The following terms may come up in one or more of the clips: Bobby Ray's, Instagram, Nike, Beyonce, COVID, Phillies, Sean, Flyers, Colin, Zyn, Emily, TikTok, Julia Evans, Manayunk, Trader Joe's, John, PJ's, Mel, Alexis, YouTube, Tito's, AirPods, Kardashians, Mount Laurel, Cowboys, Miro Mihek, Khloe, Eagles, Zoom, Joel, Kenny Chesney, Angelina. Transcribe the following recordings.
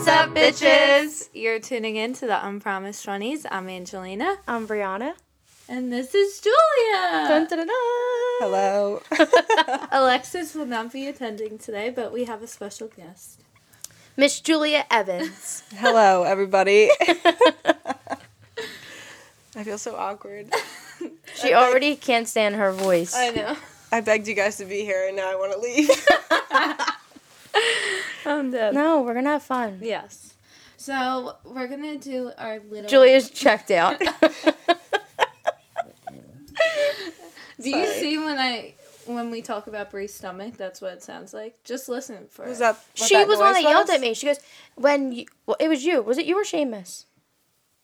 What's up, bitches? You're tuning in to the Unpromised Funnies. I'm Angelina. I'm Brianna. And this is Julia. Dun, dun, dun, dun. Hello. Alexis will not be attending today, but we have a special guest. Miss Julia Evans. Hello, everybody. I feel so awkward. She already can't stand her voice. I know. I begged you guys to be here, and now I want to leave. I'm dead. No, we're going to have fun. Yes. So, we're going to do our little... Julia's checked out. You see when we talk about Bri's stomach, that's what it sounds like? Just listen for was that what She that was one that yelled at me. She goes, when you... Well, it was you. Was it you or Sheamus?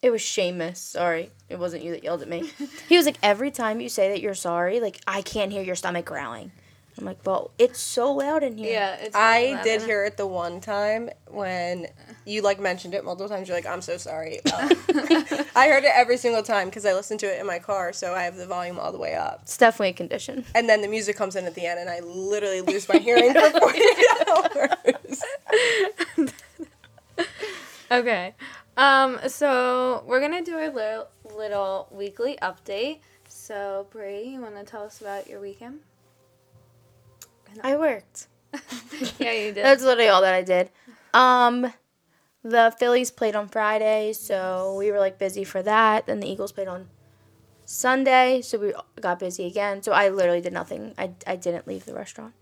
It was Sheamus. Sorry. It wasn't you that yelled at me. He was like, every time you say that you're sorry, like, I can't hear your stomach growling. I'm like, well, it's so loud in here. Yeah, it's really loud. I did hear it the one time when you, like, mentioned it multiple times. You're like, I'm so sorry. I heard it every single time because I listened to it in my car, so I have the volume all the way up. It's definitely a condition. And then the music comes in at the end, and I literally lose my hearing for 48 hours. Okay. So we're going to do our little weekly update. So, Bri, you want to tell us about your weekend? I worked. Yeah, you did. That's literally all that I did. The Phillies played on Friday, so we were, like, busy for that. Then the Eagles played on Sunday, so we got busy again. So I literally did nothing. I didn't leave the restaurant.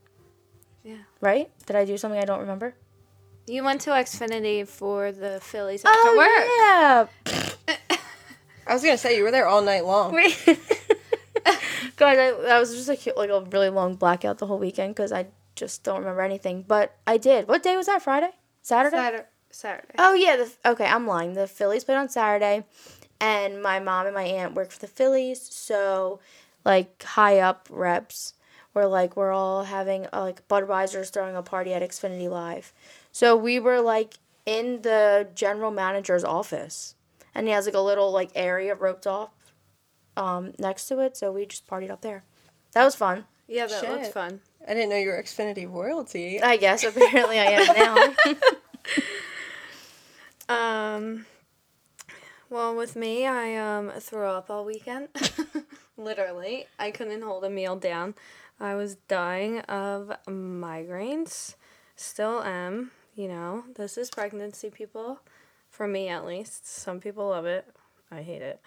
Yeah. Right? Did I do something I don't remember? You went to Xfinity for the Phillies after work. Yeah. I was going to say, you were there all night long. God, I was just like a really long blackout the whole weekend because I just don't remember anything. But I did. What day was that? Friday? Saturday? Saturday. Oh, yeah. Okay, I'm lying. The Phillies played on Saturday, and my mom and my aunt worked for the Phillies. So, like, high-up reps were, like, we're all having, like, Budweiser's throwing a party at Xfinity Live. So we were, like, in the general manager's office, and he has, like, a little, like, area roped off. Next to it, so we just partied up there. That was fun. Yeah, that was fun. I didn't know you were Xfinity royalty. I guess apparently I am now. Well, with me, I threw up all weekend. Literally, I couldn't hold a meal down. I was dying of migraines. Still am. You know, this is pregnancy, people. For me, at least. Some people love it. I hate it.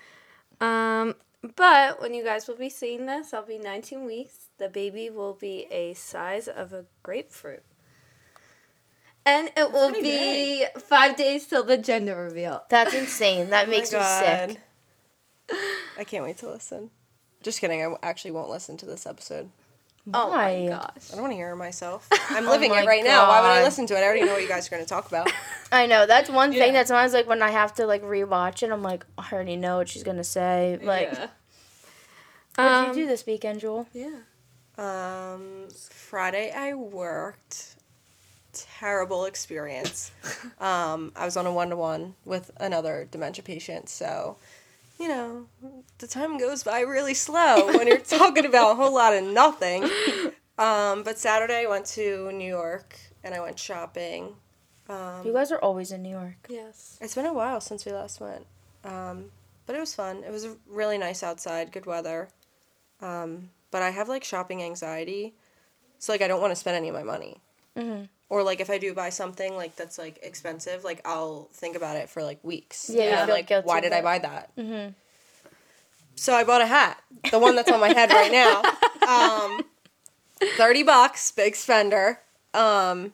But when you guys will be seeing this, I'll be 19 weeks. The baby will be a size of a grapefruit. And it will be 5 days till the gender reveal. That's insane. That makes me sick. I can't wait to listen. Just kidding. I actually won't listen to this episode. Oh, my gosh. I don't want to hear myself. I'm living it right now. Why would I listen to it? I already know what you guys are going to talk about. I know. That's one thing that sometimes, like, when I have to, like, rewatch it, I'm like, I already know what she's going to say. Like, what did you do this weekend, Joel? Yeah. Friday I worked. Terrible experience. I was on a one-to-one with another dementia patient, so... You know, the time goes by really slow when you're talking about a whole lot of nothing. But Saturday, I went to New York, and I went shopping. You guys are always in New York. Yes. It's been a while since we last went. But it was fun. It was really nice outside, good weather. But I have, like, shopping anxiety. So, like, I don't want to spend any of my money. Mm-hmm. Or, like, if I do buy something, like, that's, like, expensive, like, I'll think about it for, like, weeks. Yeah. And, like, why did I buy that? Mm-hmm. So I bought a hat. The one that's on my head right now. $30, big spender. And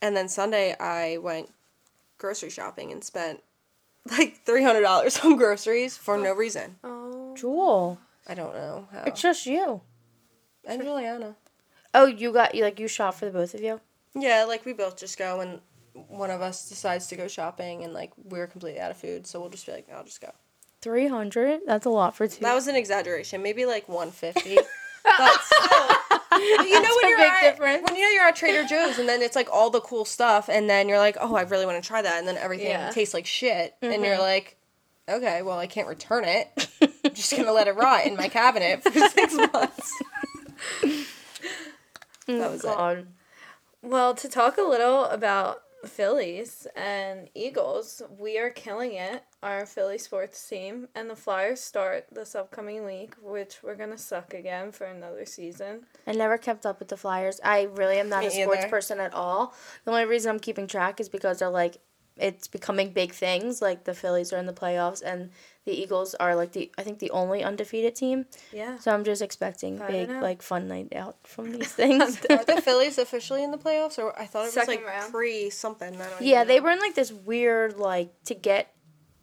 then Sunday I went grocery shopping and spent, like, $300 on groceries for no reason. Oh. Jewel. I don't know how. It's just you. And Juliana. Oh, you shopped for the both of you? Yeah, like, we both just go when one of us decides to go shopping, and, like, we're completely out of food, so we'll just be like, I'll just go. 300? That's a lot for two. That was an exaggeration. Maybe, like, 150. But still. You know when you're at Trader Joe's, and then it's, like, all the cool stuff, and then you're like, oh, I really want to try that, and then everything tastes like shit, mm-hmm. and you're like, okay, well, I can't return it. I'm just going to let it rot in my cabinet for 6 months. That was it. Well, to talk a little about Phillies and Eagles. We are killing it, our Philly sports team, and the Flyers start this upcoming week, which we're going to suck again for another season. I never kept up with the Flyers. I really am not a sports person at all. The only reason I'm keeping track is because they're like, it's becoming big things. Like the Phillies are in the playoffs and the Eagles are like I think the only undefeated team. Yeah. So I'm just expecting big like fun night out from these things. Are the Phillies officially in the playoffs, or I thought it was second like round. Pre something? I don't know. They were in like this weird like to get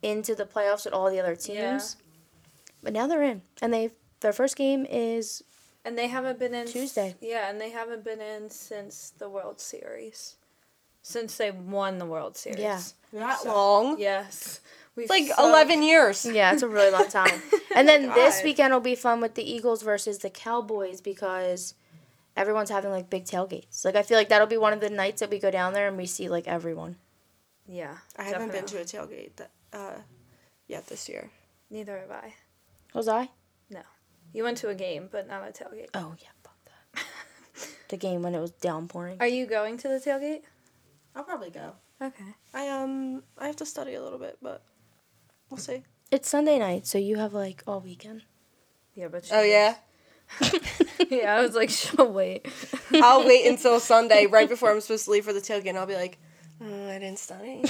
into the playoffs with all the other teams. Yeah. But now they're in, and their first game is. And they haven't been in Tuesday. And they haven't been in since the World Series. Since they won the World Series. Yeah. That long? Yes. It's like 11 years. Yeah, it's a really long time. And then this weekend will be fun with the Eagles versus the Cowboys because everyone's having, like, big tailgates. Like, I feel like that'll be one of the nights that we go down there and we see, like, everyone. Yeah. I haven't been to a tailgate yet this year. Neither have I. Was I? No. You went to a game, but not a tailgate. Oh, yeah. Fuck that. The game when it was downpouring. Are you going to the tailgate? I'll probably go. Okay. I have to study a little bit, but we'll see. It's Sunday night, so you have, like, all weekend. Yeah, but I was like, she'll wait. I'll wait until Sunday, right before I'm supposed to leave for the tailgate, and I'll be like, I didn't study.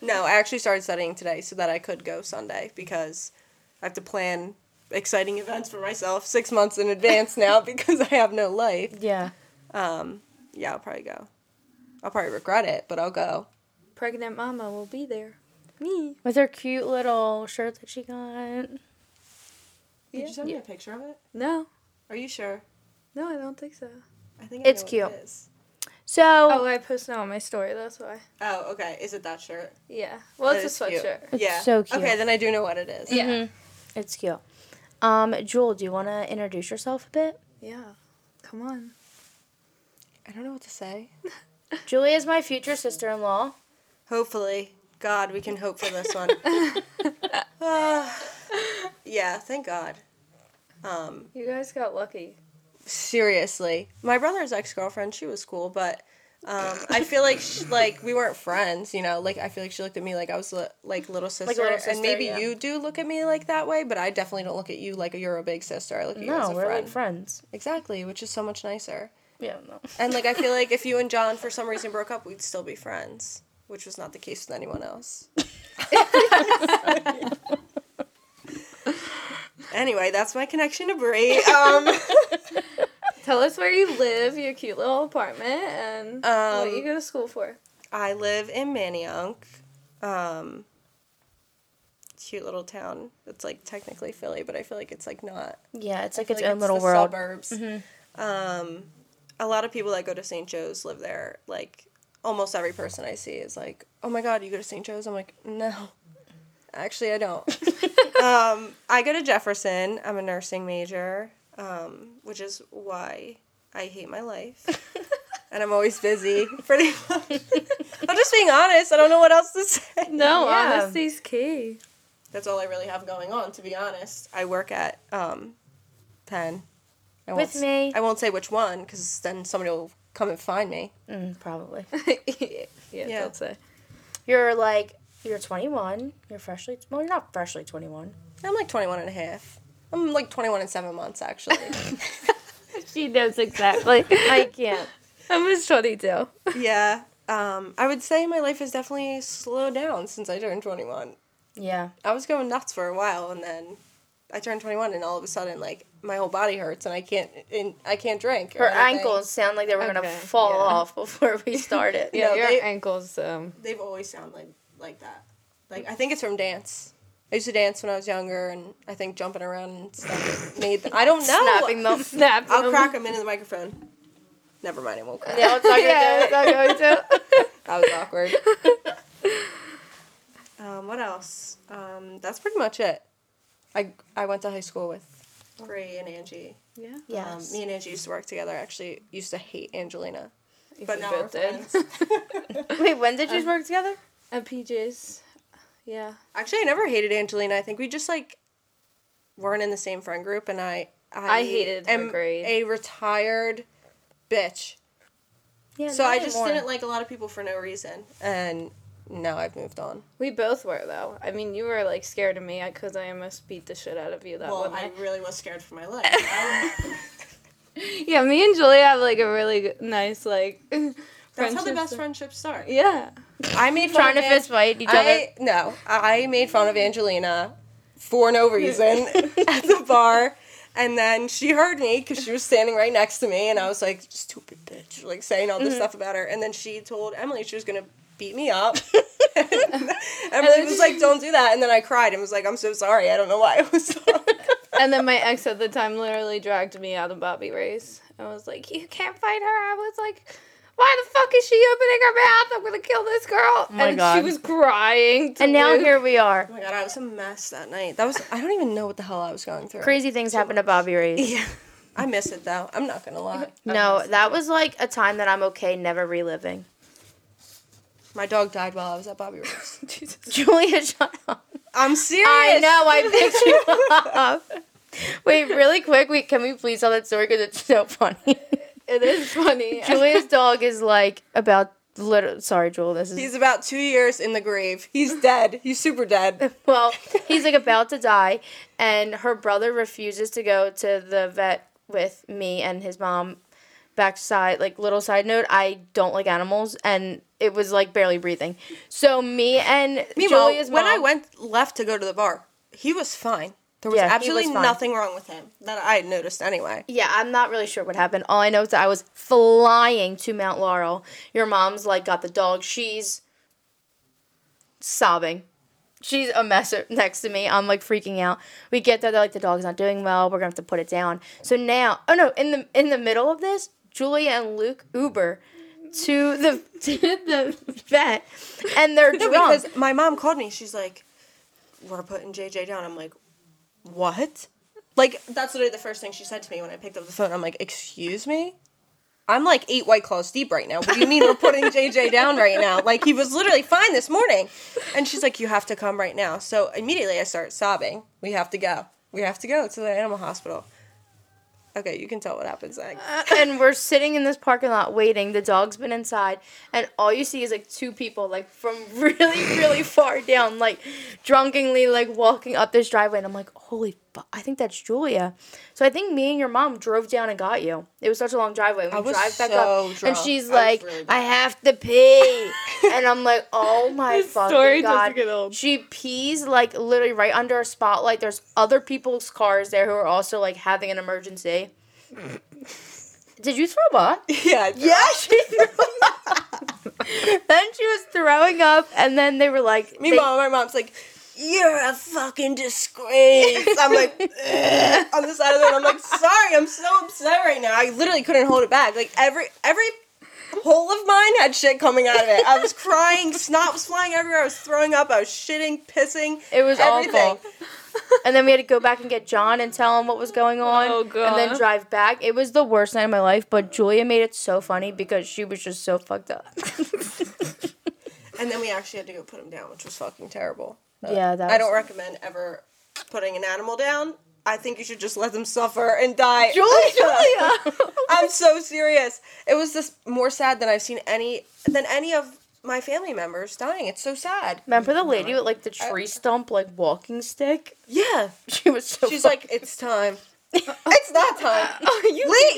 No, I actually started studying today so that I could go Sunday, because I have to plan exciting events for myself 6 months in advance now, because I have no life. Yeah. Yeah, I'll probably go. I'll probably regret it, but I'll go. Pregnant mama will be there. Me. With her cute little shirt that she got. Did you send me a picture of it? No. Are you sure? No, I don't think so. I think it's cute. What it is. So. Oh, I posted it on my story, that's why. Oh, okay. Is it that shirt? Yeah. Well, it's a sweatshirt. It's so cute. Okay, then I do know what it is. Yeah. Mm-hmm. It's cute. Jewel, do you want to introduce yourself a bit? Yeah. Come on. I don't know what to say. Julia is my future sister-in-law. Hopefully. God, we can hope for this one. Yeah, thank God. You guys got lucky. Seriously. My brother's ex-girlfriend, she was cool, but I feel like we weren't friends, you know? Like, I feel like she looked at me like I was like little sister. Like a little sister, and maybe you do look at me like that way, but I definitely don't look at you like you're a big sister. I look at you as a friend. No, we're like friends. Exactly, which is so much nicer. Yeah, no. And, like, I feel like if you and John, for some reason, broke up, we'd still be friends, which was not the case with anyone else. Anyway, that's my connection to Bri. Tell us where you live, your cute little apartment, and what you go to school for. I live in Manayunk. Cute little town. It's, like, technically Philly, but I feel like it's, like, not. Yeah, it's, like, its own little world. Suburbs. Mm-hmm. A lot of people that go to St. Joe's live there. Like, almost every person I see is like, oh, my God, you go to St. Joe's? I'm like, no. Actually, I don't. I go to Jefferson. I'm a nursing major, which is why I hate my life. And I'm always busy, pretty much. I'm just being honest. I don't know what else to say. No, honesty's key. That's all I really have going on, to be honest. I work at Penn. With me. I won't say which one, because then somebody will come and find me. Probably. Yeah, that's it. You're 21. You're freshly... Well, you're not freshly 21. I'm, like, 21 and a half. I'm, like, 21 and 7 months, actually. She knows exactly. I can't. I'm just 22. Yeah. I would say my life has definitely slowed down since I turned 21. Yeah. I was going nuts for a while, and then... I turned 21 and all of a sudden, like, my whole body hurts and I can't drink. Her ankles sound like they were gonna fall off before we started. Yeah, your ankles. They've always sounded like that. Like, I think it's from dance. I used to dance when I was younger, and I think jumping around and stuff made them. I don't know. Snapping them. I'll crack them into the microphone. Never mind, it won't crack. Yeah, it's not going to. That was awkward. What else? That's pretty much it. I went to high school with Gray and Angie. Yeah. Yes. Me and Angie used to work together. I actually used to hate Angelina. But now we're friends. Wait, when did you work together? At PJ's. Yeah. Actually, I never hated Angelina. I think we just, like, weren't in the same friend group, and I hated her grade. A retired bitch. Yeah, so I just didn't like a lot of people for no reason, and now I've moved on. We both were, though. I mean, you were, like, scared of me because I almost beat the shit out of you that one night. Well, I really was scared for my life. Yeah, me and Julia have, like, a really nice, like, friendship. That's how the best friendships start. Yeah. I made fun of fist fight each other. No, I made fun of Angelina for no reason at the bar. And then she heard me because she was standing right next to me, and I was like, stupid bitch, like saying all this stuff about her. And then she told Emily she was going to beat me up. And Emily was like, don't do that. And then I cried and was like, I'm so sorry. I don't know why I was sorry. And then my ex at the time literally dragged me out of Bobby Ray's. I was like, you can't fight her. I was like, why the fuck is she opening her mouth? I'm going to kill this girl. Oh my God. She was crying. And now here we are. Oh my God, I was a mess that night. That was, I don't even know what the hell I was going through. Crazy things happened to Bobby Ray's. Yeah. I miss it, though. I'm not going to lie. No, that was like a time that I'm okay never reliving. My dog died while I was at Bobby Ray's. Jesus. Julia, shut up. I'm serious. I know. I picked you up. Wait, really quick. Wait, can we please tell that story because it's so funny? It is funny. Julia's dog is like about... Sorry, Joel, this is... He's about 2 years in the grave. He's dead. He's super dead. Well, he's like about to die, and her brother refuses to go to the vet with me and his mom. Backside, like, little side note, I don't like animals, and it was like barely breathing. So me and Julia's mom... when I left to go to the bar, he was fine. There was absolutely nothing wrong with him that I had noticed anyway. Yeah, I'm not really sure what happened. All I know is that I was flying to Mount Laurel. Your mom's, like, got the dog. She's sobbing. She's a mess next to me. I'm, like, freaking out. We get there. They're like, the dog's not doing well. We're going to have to put it down. So now, in the middle of this, Julia and Luke Uber to the vet, and they're drunk. Because my mom called me. She's like, we're putting JJ down. I'm like, what? Like, that's literally the first thing she said to me when I picked up the phone. I'm like, excuse me? I'm like 8 White Claws deep right now. What do you mean we're putting JJ down right now? Like, he was literally fine this morning. And she's like, you have to come right now. So immediately I start sobbing. We have to go. We have to go to the animal hospital. Okay, you can tell what happens next. And we're sitting in this parking lot waiting. The dog's been inside. And all you see is, like, two people, like, from really, really far down, like, drunkenly, like, walking up this driveway. And I'm like, holy fuck, I think that's Julia. So I think me and your mom drove down and got you. It was such a long driveway. We drive back up. Drunk. And she's like, I have to pee. And I'm like, oh, my fucking God. She pees, like, literally right under a spotlight. There's other people's cars there who are also, like, having an emergency. Did you throw up? Yeah, she threw up. Then she was throwing up, and then they were like... my mom's like, you're a fucking disgrace. I'm like, on the side of the road. I'm like, sorry, I'm so upset right now. I literally couldn't hold it back. Like, every hole of mine had shit coming out of it. I was crying, snot was flying everywhere, I was throwing up, I was shitting, pissing. It was everything. Awful. And then we had to go back and get John and tell him what was going on. Oh, God. And then drive back. It was the worst night of my life, but Julia made it so funny because she was just so fucked up. And then we actually had to go put him down, which was fucking terrible. But yeah, I don't recommend ever putting an animal down. I think you should just let them suffer and die. Julia! I'm so serious. It was just more sad than I've seen any of my family members dying. It's so sad. Remember the lady with, like, the tree stump, like, walking stick? Yeah. She was so... She's like, it's time. It's not time. Leave! What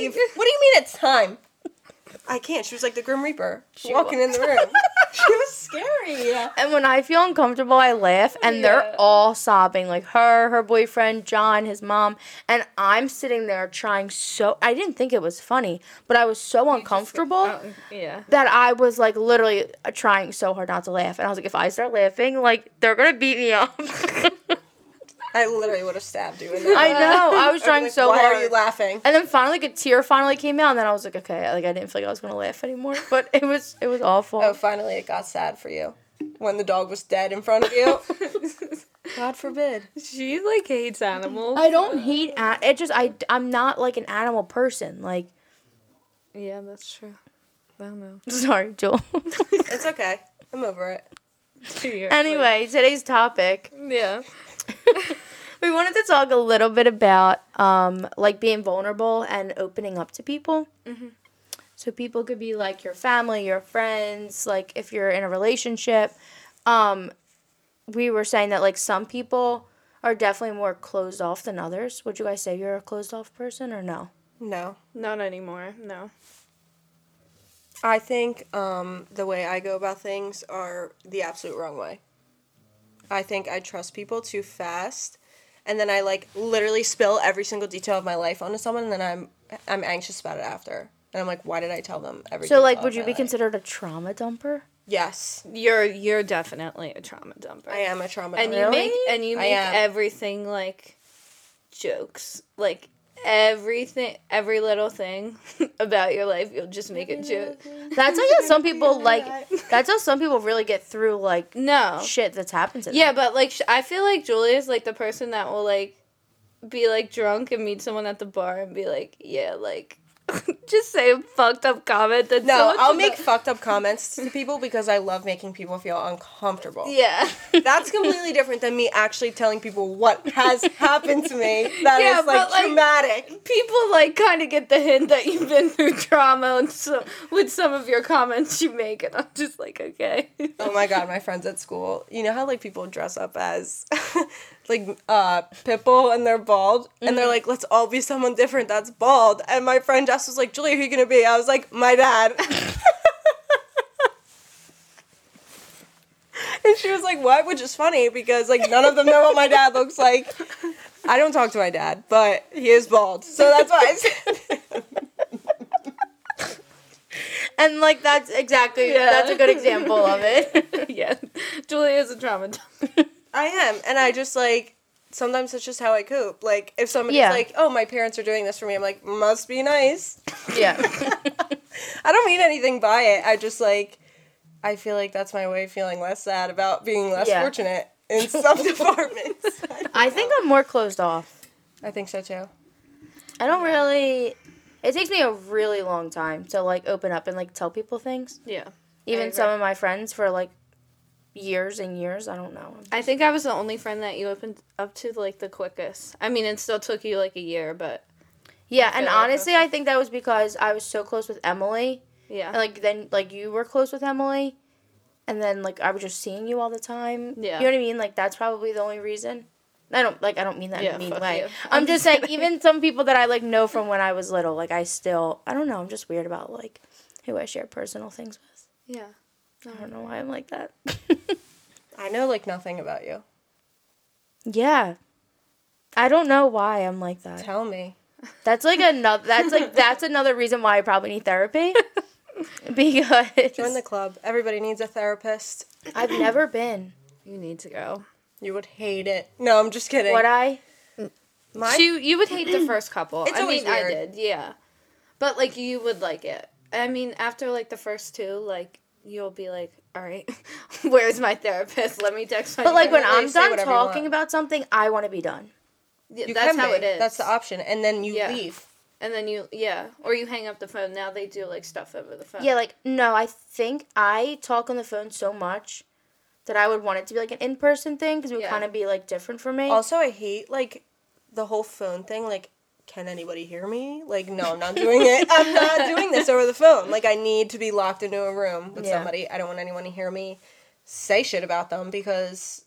do you mean it's time? I can't. She was like the Grim Reaper. She walking in the room. She was scary. And when I feel uncomfortable, I laugh, and they're all sobbing. Like, her boyfriend, John, his mom. And I'm sitting there trying so... I didn't think it was funny, but I was so uncomfortable that I was, like, literally trying so hard not to laugh. And I was like, if I start laughing, like, they're going to beat me up. I literally would have stabbed you in the head. I know. I was trying so hard. Why are you laughing? And then finally, like, a tear finally came out, and then I was like, okay, like, I didn't feel like I was going to laugh anymore, but it was awful. Oh, finally it got sad for you when the dog was dead in front of you. God forbid. She, like, hates animals. I don't hate animals. It just, I'm not, like, an animal person, like. Yeah, that's true. I don't know. Sorry, Joel. It's okay. I'm over it. Anyway, today's topic. Yeah. We wanted to talk a little bit about, like, being vulnerable and opening up to people. Mm-hmm. So people could be, like, your family, your friends, like, if you're in a relationship. We were saying that, like, some people are definitely more closed off than others. Would you guys say you're a closed off person or no? No. Not anymore, no. I think the way I go about things are the absolute wrong way. I think I trust people too fast, and then I, like, literally spill every single detail of my life onto someone, and then I'm anxious about it after. And I'm like, why did I tell them everything? So, like, would you be considered a trauma dumper? Yes. You're definitely a trauma dumper. I am a trauma dumper. And you make everything, like, jokes. Like, everything, every little thing about your life, you'll just make a joke. That's how some people, like, that's how some people really get through, like, no shit that's happened to them. Yeah, but, like, I feel like Julia's, like, the person that will, like, be, like, drunk and meet someone at the bar and be like, yeah, like, just say a fucked up comment. That's no, I'll make fucked up comments to people because I love making people feel uncomfortable. Yeah. That's completely different than me actually telling people what has happened to me. That is, like, traumatic. People, like, kind of get the hint that you've been through trauma and so, with some of your comments you make, and I'm just like, okay. Oh, my God, my friends at school. You know how, like, people dress up as... like, Pitbull, and they're bald, and they're like, let's all be someone different that's bald, and my friend Jess was like, Julia, who are you gonna be? I was like, my dad. And she was like, what? Which is funny, because, like, none of them know what my dad looks like. I don't talk to my dad, but he is bald, so that's why I said. And, like, that's exactly, that's a good example of it. Yeah. Julia is a trauma dumper. I am, and I just, like, sometimes it's just how I cope. Like, if somebody's like, oh, my parents are doing this for me, I'm like, must be nice. Yeah. I don't mean anything by it. I just, like, I feel like that's my way of feeling less sad about being less fortunate in some departments. I think I'm more closed off. I think so, too. I don't really, it takes me a really long time to, like, open up and, like, tell people things. Yeah. Even some of my friends for, like, years and years, I don't know. I think I was the only friend that you opened up to, like, the quickest. I mean, it still took you, like, a year, but... Yeah, and honestly, I think that was because I was so close with Emily. Yeah. And, like, then, like, you were close with Emily, and then, like, I was just seeing you all the time. Yeah. You know what I mean? Like, that's probably the only reason. I don't mean that in a mean way. I'm just saying, even some people that I, like, know from when I was little, like, I still... I don't know, I'm just weird about, like, who I share personal things with. Yeah. I don't know why I'm like that. I know, like, nothing about you. Yeah. I don't know why I'm like that. Tell me. That's, like, that's another reason why I probably need therapy. Because... Join the club. Everybody needs a therapist. I've never been. You need to go. You would hate it. No, I'm just kidding. Would I? You would hate the first couple. It's always weird. I did, yeah. But, like, you would like it. I mean, after, like, the first two, like... You'll be like, all right, where's my therapist? Let me text my therapist. But, like, when I'm done talking about something, I want to be done. Yeah, that's how it is. That's the option. And then you leave. And then you, or you hang up the phone. Now they do, like, stuff over the phone. Yeah, like, no, I think I talk on the phone so much that I would want it to be, like, an in-person thing because it would kind of be, like, different for me. Also, I hate, like, the whole phone thing, like, can anybody hear me? Like, no, I'm not doing it. I'm not doing this over the phone. Like, I need to be locked into a room with somebody. I don't want anyone to hear me say shit about them because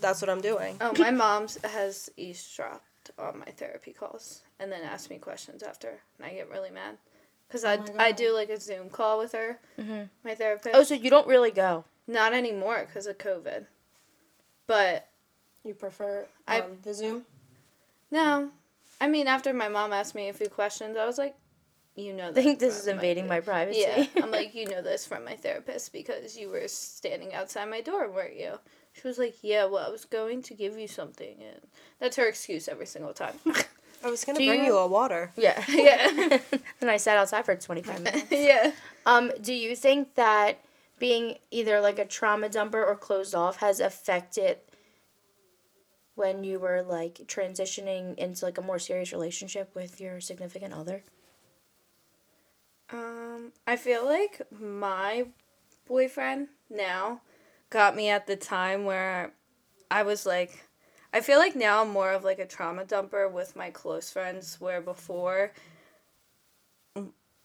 that's what I'm doing. Oh, my mom has eavesdropped on my therapy calls and then asked me questions after, and I get really mad because I do, like, a Zoom call with her, my therapist. Oh, so you don't really go? Not anymore because of COVID. But... You prefer the Zoom? No. I mean, after my mom asked me a few questions, I was like, you know this. I think this is invading my privacy. Yeah, I'm like, you know this from my therapist because you were standing outside my door, weren't you? She was like, yeah, well, I was going to give you something. And that's her excuse every single time. I was going to bring you a water. Yeah. Yeah. And I sat outside for 25 minutes. Yeah. Do you think that being either, like, a trauma dumper or closed off has affected... when you were, like, transitioning into, like, a more serious relationship with your significant other? I feel like my boyfriend now got me at the time where I was, like... I feel like now I'm more of, like, a trauma dumper with my close friends, where before...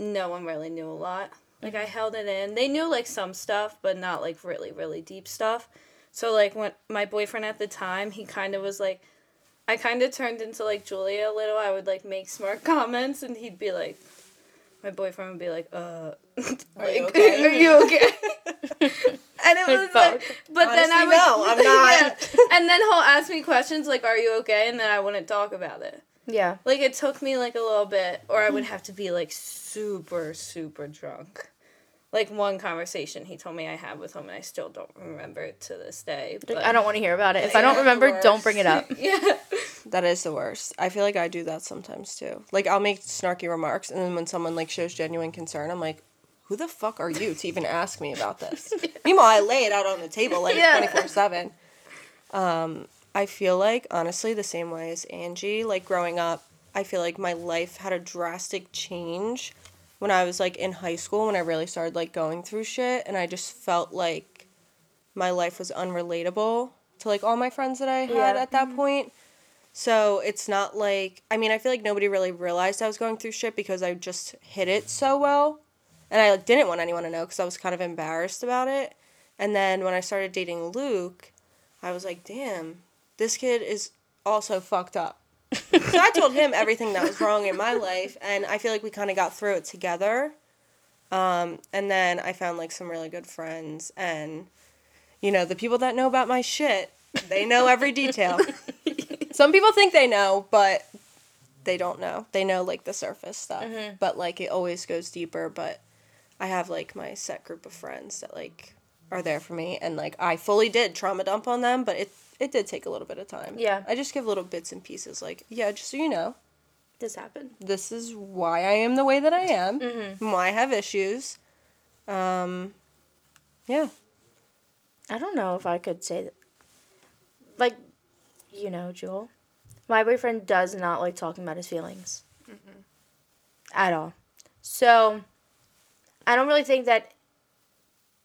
no one really knew a lot. Like, I held it in. They knew, like, some stuff, but not, like, really, really deep stuff. So, like, when my boyfriend at the time, he kind of was, like, I kind of turned into, like, Julia a little. I would, like, make smart comments, and he'd be, like, my boyfriend would be, like, are you okay? Are you okay? And it was, like, but honestly, then I would. No, I'm not. Yeah. And then he'll ask me questions, like, are you okay? And then I wouldn't talk about it. Yeah. Like, it took me, like, a little bit, or I would have to be, like, super, super drunk. Like, one conversation he told me I had with him, and I still don't remember it to this day. But I don't want to hear about it. If I don't remember, don't bring it up. Yeah. That is the worst. I feel like I do that sometimes, too. Like, I'll make snarky remarks, and then when someone, like, shows genuine concern, I'm like, who the fuck are you to even ask me about this? Yeah. Meanwhile, I lay it out on the table, like, 24/7. I feel like, honestly, the same way as Angie. Like, growing up, I feel like my life had a drastic change when I was, like, in high school, when I really started, like, going through shit. And I just felt like my life was unrelatable to, like, all my friends that I had at that point. So it's not like, I mean, I feel like nobody really realized I was going through shit because I just hid it so well. And I, like, didn't want anyone to know because I was kind of embarrassed about it. And then when I started dating Luke, I was like, damn, this kid is also fucked up. So I told him everything that was wrong in my life, and I feel like we kind of got through it together. And then I found, like, some really good friends, and, you know, the people that know about my shit, they know every detail. Some people think they know, but they don't know. They know, like, the surface stuff, but, like, it always goes deeper. But I have, like, my set group of friends that, like, are there for me, and, like, I fully did trauma dump on them, but it did take a little bit of time. Yeah. I just give little bits and pieces, like, yeah, just so you know. This happened. This is why I am the way that I am. Mm-hmm. Why I have issues. Yeah. I don't know if I could say that. Like, you know, Joel. My boyfriend does not like talking about his feelings. Mm-mm. At all. So, I don't really think that,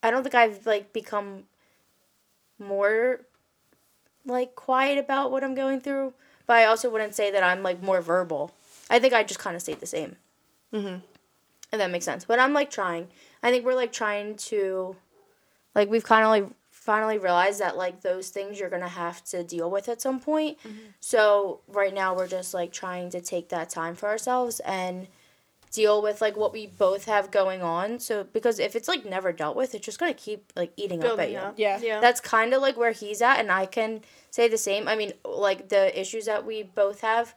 I don't think I've, like, become more, like, quiet about what I'm going through, but I also wouldn't say that I'm, like, more verbal. I think I just kind of stayed the same. Mm-hmm. If that makes sense. But I'm, like, trying. I think we're, like, trying to, like, we've kind of, like, finally realized that, like, those things you're going to have to deal with at some point. Mm-hmm. So right now we're just, like, trying to take that time for ourselves and deal with, like, what we both have going on. So, because if it's, like, never dealt with, it's just going to keep, like, eating building up at you. Yeah. That's kind of, like, where he's at, and I can say the same. I mean, like, the issues that we both have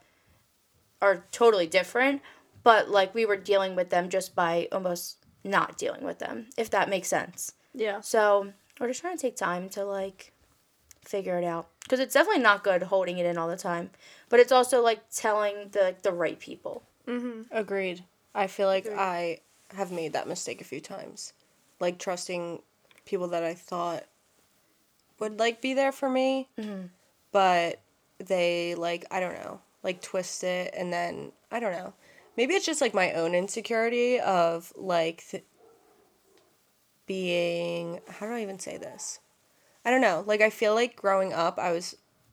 are totally different, but, like, we were dealing with them just by almost not dealing with them, if that makes sense. Yeah. So, we're just trying to take time to, like, figure it out. Because it's definitely not good holding it in all the time, but it's also, like, telling the right people. Mm-hmm. Agreed. I feel like I have made that mistake a few times. Like, trusting people that I thought would, like, be there for me. Mm-hmm. But they, like, I don't know, like, twist it. And then, I don't know. Maybe it's just, like, my own insecurity of, like, being, how do I even say this? I don't know. Like, I feel like growing up,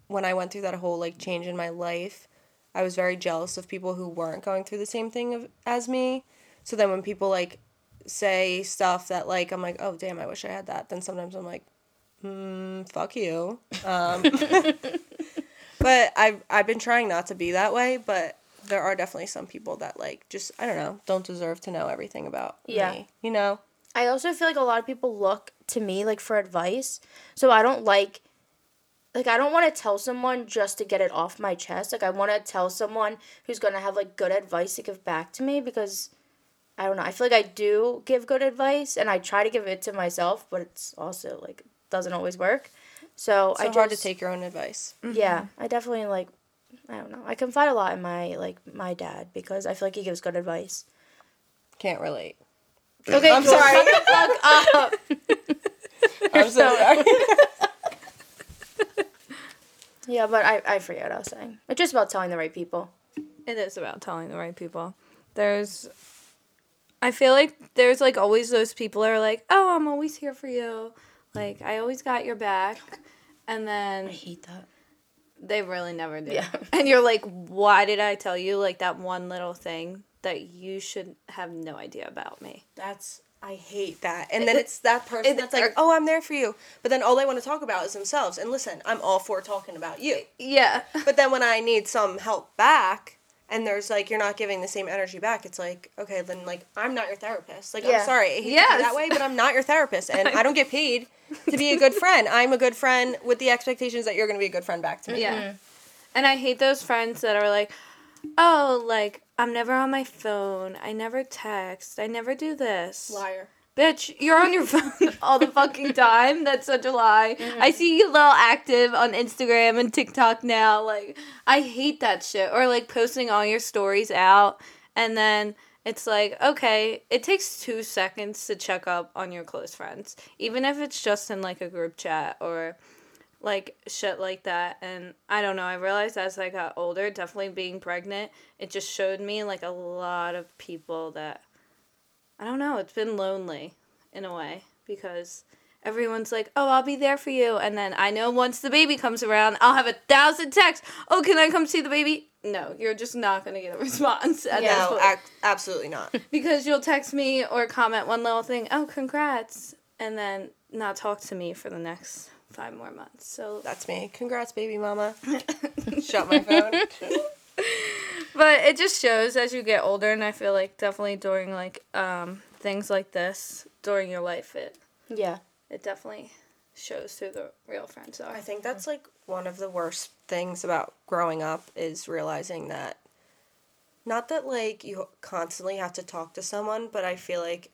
when I went through that whole, like, change in my life, I was very jealous of people who weren't going through the same thing as me. So then when people, like, say stuff that, like, I'm like, oh, damn, I wish I had that. Then sometimes I'm like, fuck you. But I've been trying not to be that way. But there are definitely some people that, like, just, I don't know, don't deserve to know everything about me, you know? I also feel like a lot of people look to me, like, for advice. So I don't like, I don't want to tell someone just to get it off my chest. Like, I want to tell someone who's going to have, like, good advice to give back to me because, I don't know, I feel like I do give good advice, and I try to give it to myself, but it's also, like, doesn't always work. So it's hard to take your own advice. Mm-hmm. Yeah, I definitely, like, I don't know. I confide a lot in my dad because I feel like he gives good advice. Can't relate. Okay, I'm sorry. Shut the fuck up. I'm so sorry. Yeah, but I forget what I was saying. It's just about telling the right people. It is about telling the right people. I feel like there's, like, always those people that are like, oh, I'm always here for you. Like, I always got your back. And then I hate that. They really never do. Yeah. And you're like, why did I tell you, like, that one little thing that you should have no idea about me. That's, I hate that. And then it's that person that's like, oh, I'm there for you. But then all they want to talk about is themselves. And listen, I'm all for talking about you. Yeah. But then when I need some help back, and there's like, you're not giving the same energy back, it's like, okay, then like, I'm not your therapist. Like, yeah. I'm sorry. I hate yes. to be that way, but I'm not your therapist. And I don't get paid to be a good friend. I'm a good friend with the expectations that you're going to be a good friend back to me. Yeah. Mm-hmm. And I hate those friends that are like, oh, like, I'm never on my phone. I never text. I never do this. Liar. Bitch, you're on your phone all the fucking time. That's such a lie. Mm-hmm. I see you a little active on Instagram and TikTok now. Like, I hate that shit. Or, like, posting all your stories out. And then it's like, okay, it takes 2 seconds to check up on your close friends. Even if it's just in, like, a group chat or... like, shit like that, and I don't know, I realized as I got older, definitely being pregnant, it just showed me, like, a lot of people that, I don't know, it's been lonely, in a way, because everyone's like, oh, I'll be there for you, and then I know once the baby comes around, I'll have 1,000 texts, oh, can I come see the baby? No, you're just not going to get a response. At yeah, no, absolutely not. Because you'll text me or comment one little thing, oh, congrats, and then not talk to me for the next 5 more months. So that's me. Congrats, baby mama. Shut my phone. But it just shows as you get older, and I feel like definitely during like things like this during your life, it definitely shows who the real friends are. I think that's like one of the worst things about growing up is realizing that not that like you constantly have to talk to someone, but I feel like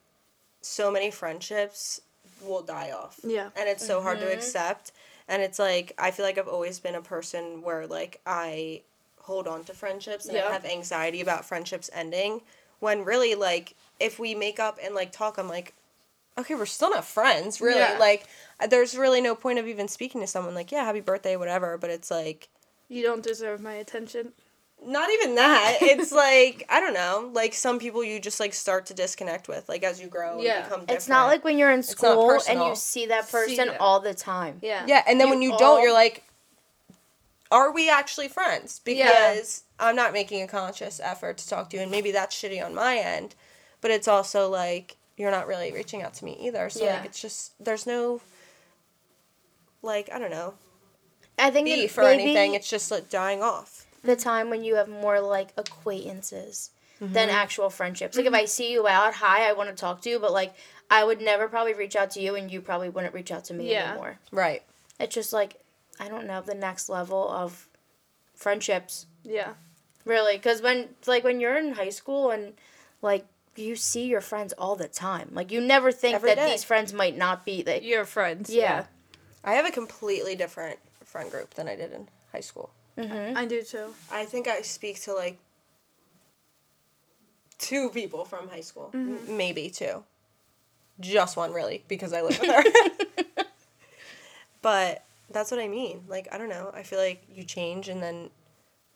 so many friendships will die off. Yeah. And it's so hard to accept. And it's like, I feel like I've always been a person where like I hold on to friendships and I have anxiety about friendships ending when really like if we make up and like talk, I'm like, okay, we're still not friends. Really. Yeah. Like there's really no point of even speaking to someone like, yeah, happy birthday, whatever. But it's like, you don't deserve my attention. Not even that. It's like, I don't know, like some people you just like start to disconnect with, like as you grow and become different. It's not like when you're in school and you see that person all the time. Yeah. Yeah, and then when you don't, you're like, are we actually friends? Because I'm not making a conscious effort to talk to you, and maybe that's shitty on my end, but it's also like, you're not really reaching out to me either. So like, it's just, there's no, like, I don't know, I think beef or anything. It's just like dying off. The time when you have more, like, acquaintances than actual friendships. Like, if I see you out, hi, I want to talk to you, but, like, I would never probably reach out to you, and you probably wouldn't reach out to me anymore. Right. It's just, like, I don't know, the next level of friendships. Yeah. Really, because when, like, when you're in high school and, like, you see your friends all the time. Like, you never think these friends might not be, like... your friends. Yeah. I have a completely different friend group than I did in high school. Mm-hmm. I do too. I think I speak to like 2 people from high school, maybe 2, just one really because I live with her. But that's what I mean. Like I don't know. I feel like you change, and then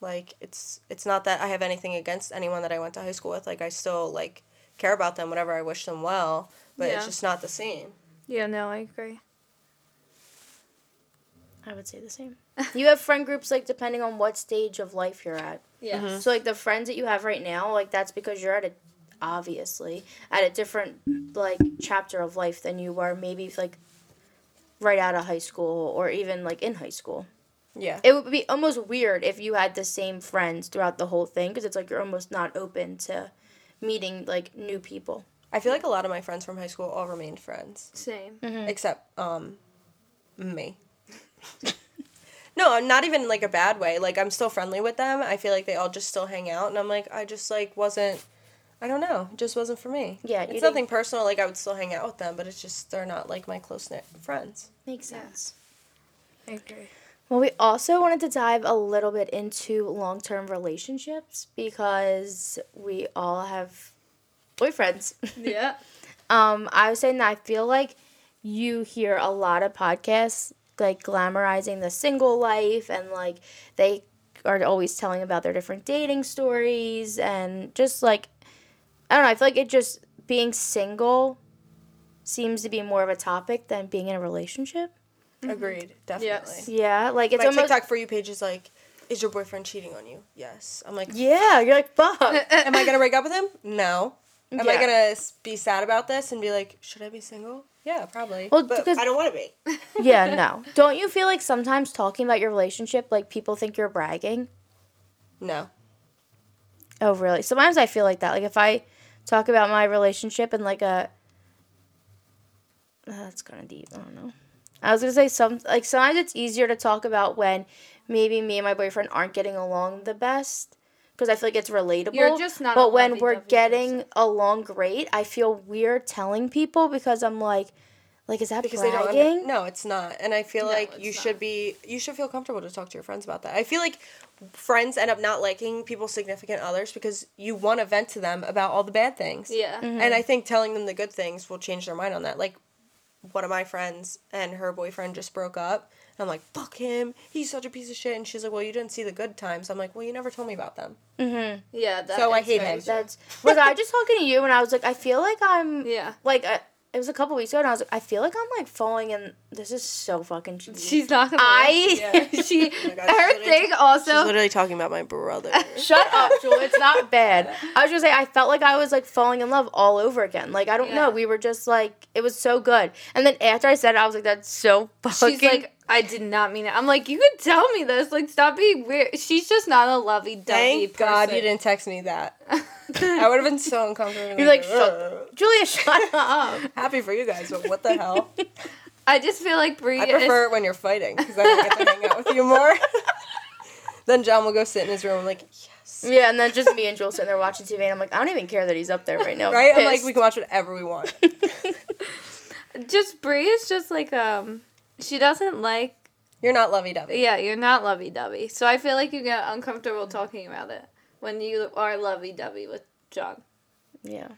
like it's not that I have anything against anyone that I went to high school with. Like I still like care about them, whatever. I wish them well, but it's just not the same. Yeah. No, I agree. I would say the same. You have friend groups, like, depending on what stage of life you're at. Yeah. Mm-hmm. So, like, the friends that you have right now, like, that's because you're at a different, like, chapter of life than you were maybe, like, right out of high school or even, like, in high school. Yeah. It would be almost weird if you had the same friends throughout the whole thing because it's, like, you're almost not open to meeting, like, new people. I feel like a lot of my friends from high school all remained friends. Same. Mm-hmm. Except, me. No, not even, like, a bad way. Like, I'm still friendly with them. I feel like they all just still hang out. And I'm like, I just, like, wasn't, I don't know. It just wasn't for me. Yeah. It's nothing personal. Like, I would still hang out with them. But it's just, they're not, like, my close-knit friends. Makes sense. I agree. Well, we also wanted to dive a little bit into long-term relationships because we all have boyfriends. Yeah. I was saying that I feel like you hear a lot of podcasts like glamorizing the single life, and like they are always telling about their different dating stories, and just like I don't know, I feel like it just being single seems to be more of a topic than being in a relationship. Agreed, definitely. Yes. Yeah, like it's my almost TikTok for you page is like is your boyfriend cheating on you? Yes. I'm like, yeah. You're like, fuck. Am I going to break up with him? No. Am I going to be sad about this and be like, should I be single? Yeah, probably. Well, but I don't want to be. Yeah, no. Don't you feel like sometimes talking about your relationship, like, people think you're bragging? No. Oh, really? Sometimes I feel like that. Like, if I talk about my relationship and, like, a... That's kind of deep. I don't know. I was going to say, sometimes it's easier to talk about when maybe me and my boyfriend aren't getting along the best, because I feel like it's relatable. You're just not. But when we're getting along great, I feel weird telling people, because I'm like, is that because bragging? No, it's not. And I feel like you should feel comfortable to talk to your friends about that. I feel like friends end up not liking people's significant others because you want to vent to them about all the bad things. Yeah. Mm-hmm. And I think telling them the good things will change their mind on that. Like, one of my friends and her boyfriend just broke up. And I'm like, fuck him. He's such a piece of shit. And she's like, well, you didn't see the good times. I'm like, well, you never told me about them. Mm-hmm. Yeah. So I hate him. Was I just talking to you and I was like, I feel like I'm... Yeah. Like, it was a couple weeks ago and I was like, I feel like I'm, like, falling in... This is so fucking... cheesy. She's not gonna... She... Oh my God, her thing also... She's literally talking about my brother. Shut up, Joel. It's not bad. I was gonna say, I felt like I was, like, falling in love all over again. Like, I don't know. We were just, like... It was so good. And then after I said it, I was like, that's so fucking... She's like, I did not mean it. I'm like, you could tell me this. Like, stop being weird. She's just not a lovey-dovey person. Thank God you didn't text me that. I would have been so uncomfortable. You're like, Julia, shut up. Happy for you guys, but what the hell? I just feel like Bri I prefer it when you're fighting, because I don't get to hang out with you more. Then John will go sit in his room. I'm like, yes. Yeah, and then just me and Joel sitting there watching TV, and I'm like, I don't even care that he's up there right now. Right? I'm like, we can watch whatever we want. Just Bri is just like, she doesn't like... You're not lovey-dovey. Yeah, you're not lovey-dovey. So I feel like you get uncomfortable talking about it when you are lovey-dovey with John. Yeah.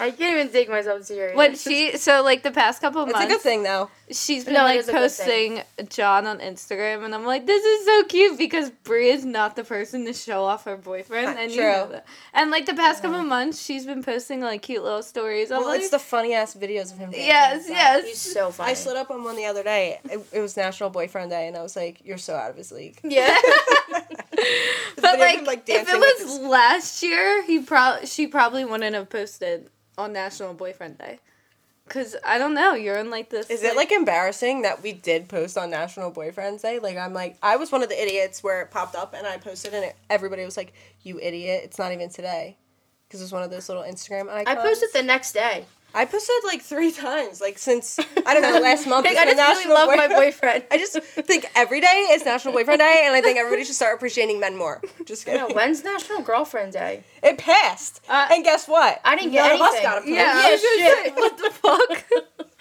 I can't even take myself serious. So, the past couple of months... It's a good thing, though. She's been, posting John on Instagram, and I'm like, this is so cute, because Bri is not the person to show off her boyfriend, and you know that. And, the past couple of months, she's been posting, cute little stories. Well, it's the funny-ass videos of him. Yes. He's so funny. I slid up on one the other day. It was National Boyfriend Day, and I was like, you're so out of his league. Yeah. But, if it was last year, she probably wouldn't have posted on National Boyfriend Day. Because, I don't know, you're in, this... Is it, embarrassing that we did post on National Boyfriend Day? I was one of the idiots where it popped up, and I posted, and everybody was like, you idiot, it's not even today. Because it was one of those little Instagram icons. I posted the next day. I posted, 3 times, since, I don't know, last month. I just really love my boyfriend. I just think every day is National Boyfriend Day, and I think everybody should start appreciating men more. Just kidding. No, when's National Girlfriend Day? It passed. And guess what? I didn't get anything. None of us got a post. Yeah, shit. What the fuck?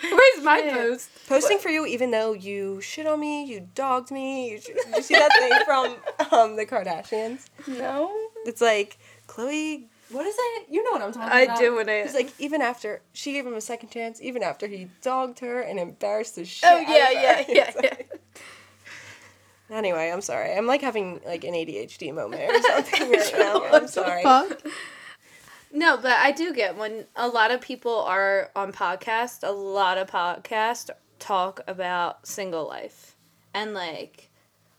Where's my post? Posting for you even though you shit on me, you dogged me. You see that thing from the Kardashians? No. It's Khloe... What is that? You know what I'm talking about. I do what I... It's even after... She gave him a second chance, even after he dogged her and embarrassed the shit out of her. Yeah. Anyway, I'm sorry. I'm, having, an ADHD moment or something right now. I'm sorry. Fuck? No, but I do get when a lot of people are on podcasts, a lot of podcasts talk about single life. And,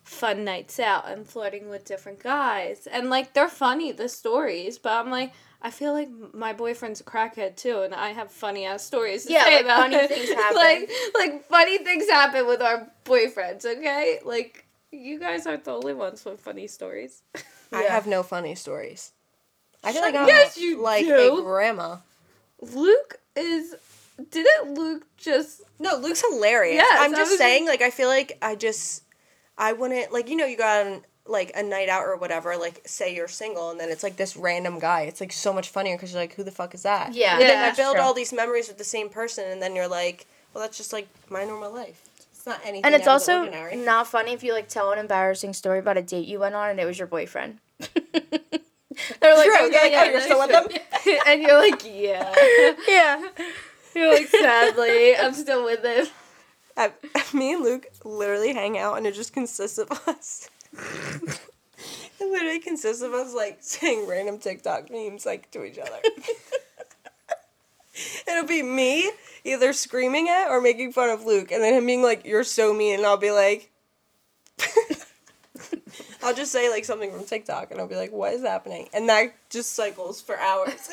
fun nights out and flirting with different guys, and they're funny, the stories, but I'm I feel like my boyfriend's a crackhead too, and I have funny ass stories to say about funny it. Things happen. Funny things happen with our boyfriends, okay? You guys aren't the only ones with funny stories. Yeah. I have no funny stories. I feel I'm a grandma. Luke's hilarious. Yes, I'm just saying, I feel I wouldn't, you got on, a night out or whatever, say you're single, and then it's, this random guy. It's, so much funnier because you're who the fuck is that? Yeah. And then I build all these memories with the same person, and then you're well, that's just, my normal life. It's not anything And it's also not funny if you, tell an embarrassing story about a date you went on and it was your boyfriend. They're like, true, okay, oh, you're still with them? And you're yeah. Yeah. You're sadly, I'm still with him. Me and Luke literally hang out, and it just consists of us. It literally consists of us, saying random TikTok memes, to each other. It'll be me either screaming at or making fun of Luke, and then him being like, you're so mean, and I'll be like, I'll just say, like, something from TikTok, and I'll be like, what is happening? And that just cycles for hours.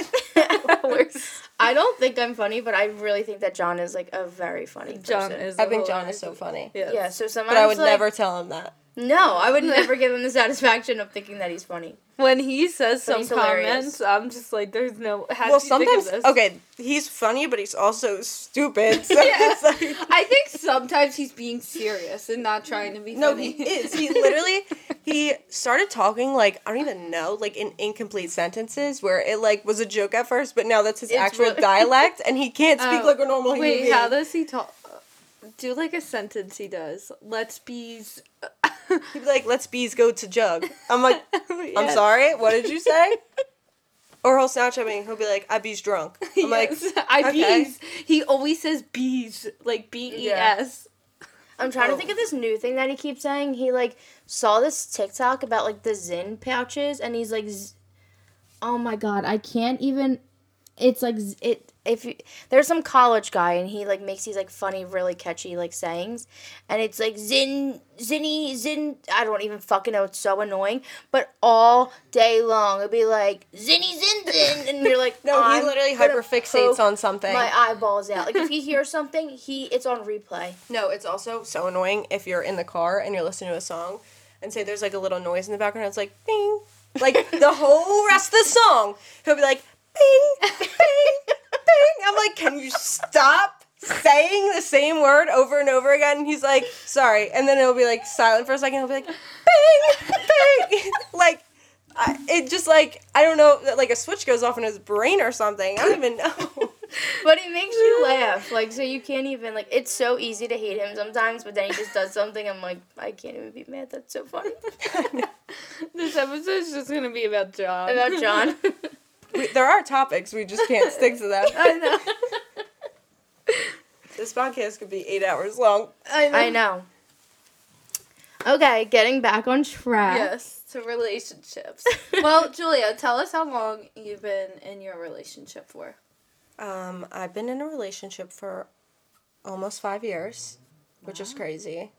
I don't think I'm funny, but I really think that John is, like, a very funny person. I think John is so funny. Yes. Yeah, so sometimes, but I would never tell him that. No, I would never give him the satisfaction of thinking that he's funny. When he says some comments, I'm just like, there's no... Well, sometimes... Okay, he's funny, but he's also stupid. So it's like... I think sometimes he's being serious and not trying to be funny. No, he is. He literally... He started talking, like, I don't even know, like, in incomplete sentences where it, like, was a joke at first, but now that's his actual dialect, and he can't speak like a normal human being. Wait, how does he talk? Do, like, a sentence he does. Let's bees... He'd be like, let's bees go to jug. I'm like, I'm sorry? What did you say? Or he'll snatch at me. He'll be like, I bees drunk. I'm like, I bees. He always says bees. Like, B-E-S. Yeah. I'm trying to think of this new thing that he keeps saying. He, like, saw this TikTok about, like, the Zyn pouches. And he's like, oh, my God. I can't even. It's like, it. If you, there's some college guy, and he, like, makes these, like, funny, really catchy, like, sayings, and it's, like, zin, zinny, zin, I don't even fucking know, it's so annoying, but all day long, it'd be, like, zinny, zin, zin, and you're, like, no, he literally hyperfixates on something. My eyeballs out. Like, if he hears something, it's on replay. No, it's also so annoying if you're in the car, and you're listening to a song, and say there's, like, a little noise in the background, it's, like, bing, like, the whole rest of the song, he'll be, like, bing, bing, bing. I'm like, can you stop saying the same word over and over again? And he's like, sorry. And then it'll be like silent for a second. He'll be like, bing, bing. Like, it just like, I don't know, like a switch goes off in his brain or something. I don't even know. But it makes you laugh. Like, so you can't even, like, it's so easy to hate him sometimes, but then he just does something. I'm like, I can't even be mad. That's so funny. This episode's just going to be about John. About John. There are topics, we just can't stick to them. I know. This podcast could be 8 hours long. I know. Okay, getting back on track. Yes, to relationships. Well, Julia, tell us how long you've been in your relationship for. I've been in a relationship for almost 5 years, which is crazy.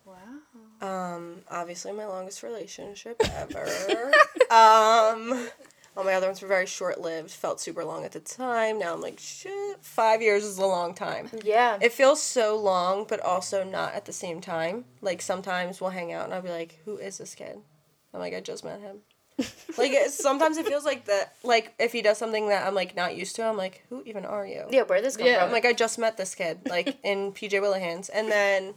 Wow. Obviously my longest relationship ever. All my other ones were very short-lived, felt super long at the time. Now I'm like, shit, 5 years is a long time. Yeah. It feels so long, but also not at the same time. Like, sometimes we'll hang out, and I'll be like, who is this kid? I'm like, I just met him. Like, sometimes it feels like that, like, if he does something that I'm, like, not used to, I'm like, who even are you? Yeah, where did this come from? I'm like, I just met this kid, like, in PJ Willihan's. And then...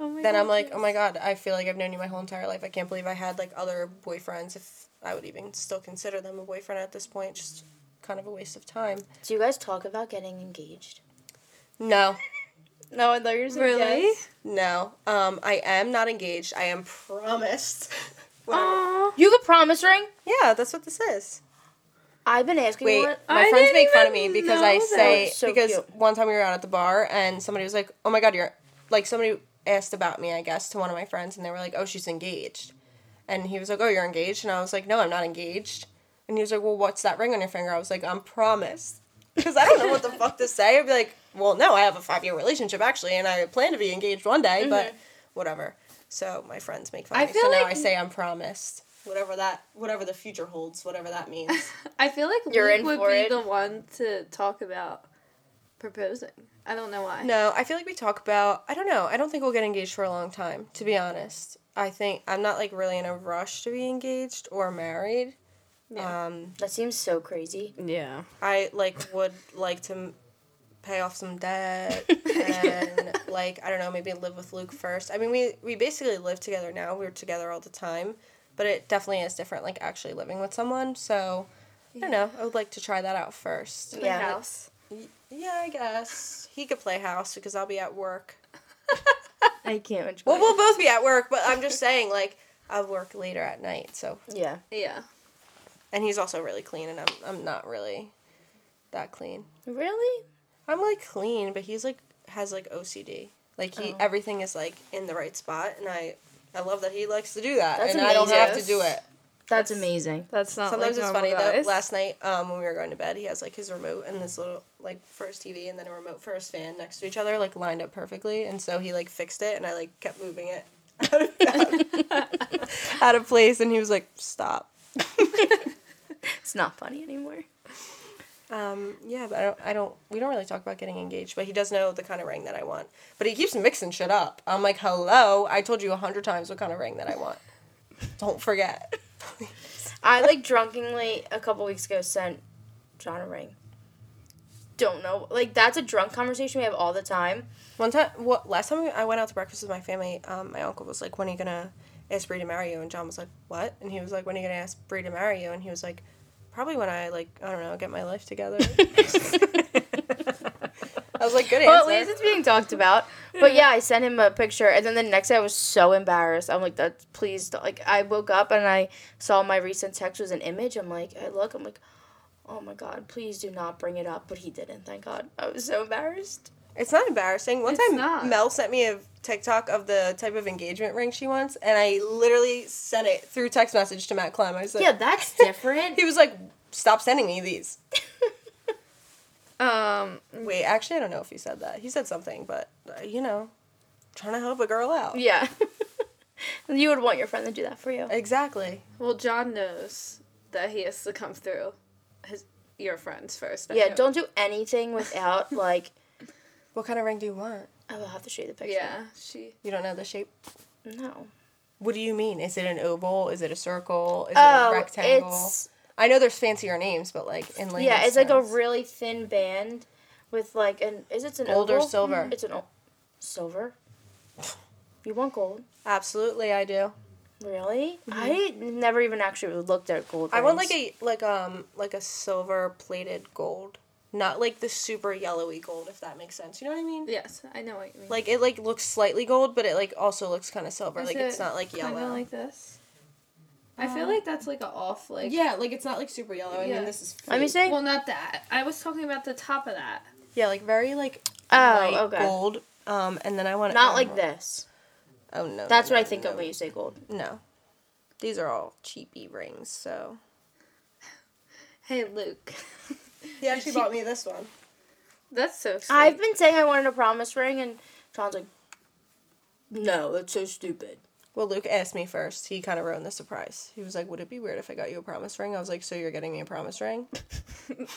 I'm like, oh my God, I feel like I've known you my whole entire life. I can't believe I had, like, other boyfriends, if I would even still consider them a boyfriend at this point. Just kind of a waste of time. Do you guys talk about getting engaged? No. No, I thought you were saying yes. Really? No. I am not engaged. I am promised. Wow. You have a promise ring? Yeah, that's what this is. I've been asking my friends make fun of me because I say, because one time we were out at the bar and somebody was like, oh my God, you're, like, somebody asked about me, I guess, to one of my friends, and they were like, oh, she's engaged. And he was like, oh, you're engaged? And I was like, no, I'm not engaged. And he was like, well, what's that ring on your finger? I was like, I'm promised. Because I don't know what the fuck to say. I'd be like, well, no, I have a 5-year relationship, actually, and I plan to be engaged one day, but whatever. So my friends make fun of me, so now I say I'm promised. Whatever the future holds, whatever that means. I feel like Luke would be the one to talk about proposing. I don't know why. No, I feel like we talk about... I don't know. I don't think we'll get engaged for a long time, to be honest. I think... I'm not, like, really in a rush to be engaged or married. Yeah. That seems so crazy. Yeah. I, like, would like to pay off some debt and, like, I don't know, maybe live with Luke first. I mean, we basically live together now. We're together all the time. But it definitely is different, like, actually living with someone. So, I don't know. I would like to try that out first. Yeah. House. Yeah, I guess. He could play house because I'll be at work. I can't enjoy it. Well, we'll both be at work, but I'm just saying, like, I'll work later at night, so. Yeah. Yeah. And he's also really clean, and I'm not really that clean. Really? I'm, like, clean, but he's, like, has, like, OCD. Like, everything is, like, in the right spot, and I love that he likes to do that. That's amazing. I don't have to do it. That's amazing. That's not sometimes like it's funny though. Last night, when we were going to bed, he has like his remote and this little like for his TV and then a remote for his fan next to each other, like lined up perfectly. And so he like fixed it, and I like kept moving it. out of place, and he was like, stop. It's not funny anymore. Yeah, but we don't really talk about getting engaged, but he does know the kind of ring that I want. But he keeps mixing shit up. I'm like, hello, I told you 100 times what kind of ring that I want. Don't forget. I, like, drunkenly, a couple weeks ago, sent John a ring. Don't know. Like, that's a drunk conversation we have all the time. Last time I went out to breakfast with my family, my uncle was like, when are you gonna ask Bri to marry you? And John was like, what? And he was like, when are you gonna ask Bri to marry you? And he was like, probably when I, like, I don't know, get my life together. I was like, good answer. Well, at least it's being talked about. But, yeah, I sent him a picture. And then the next day I was so embarrassed. I'm like, please don't. Like, I woke up and I saw my recent text was an image. I'm like, oh, my God, please do not bring it up. But he didn't, thank God. I was so embarrassed. It's not embarrassing. One time Mel sent me a TikTok of the type of engagement ring she wants, and I literally sent it through text message to Matt Clem. I said, yeah, that's different. He was like, stop sending me these. Wait, actually, I don't know if he said that. He said something, but, you know, trying to help a girl out. Yeah. You would want your friend to do that for you. Exactly. Well, John knows that he has to come through your friends first. Yeah, don't do anything without, like... What kind of ring do you want? I will have to show you the picture. Yeah, You don't know the shape? No. What do you mean? Is it an oval? Is it a circle? Is it a rectangle? I know there's fancier names, but like in layman's terms. Yeah, it's like a really thin band with like it's an gold oval? Or silver? Mm-hmm. It's an silver. You want gold? Absolutely, I do. Really? Mm-hmm. I never even actually looked at gold rings. I want like a silver plated gold. Not, like, the super yellowy gold, if that makes sense. You know what I mean? Yes, I know what you mean. Like, it, like, looks slightly gold, but it, like, also looks kind of silver. Is like, it's not, like, yellow. Kind of like this? I feel like that's, like, an off, like... Yeah, like, it's not, like, super yellow. Yeah. I mean, this is... Fake. Let me see. Well, not that. I was talking about the top of that. Yeah, like, very, like, light gold. And then I want... Not like this. Oh, no. That's what I think of when you say gold. No. These are all cheapy rings, so... Hey, Luke... He actually bought me this one. That's so sweet. I've been saying I wanted a promise ring, and Sean's like, no, that's so stupid. Well, Luke asked me first. He kind of ruined the surprise. He was like, would it be weird if I got you a promise ring? I was like, so you're getting me a promise ring?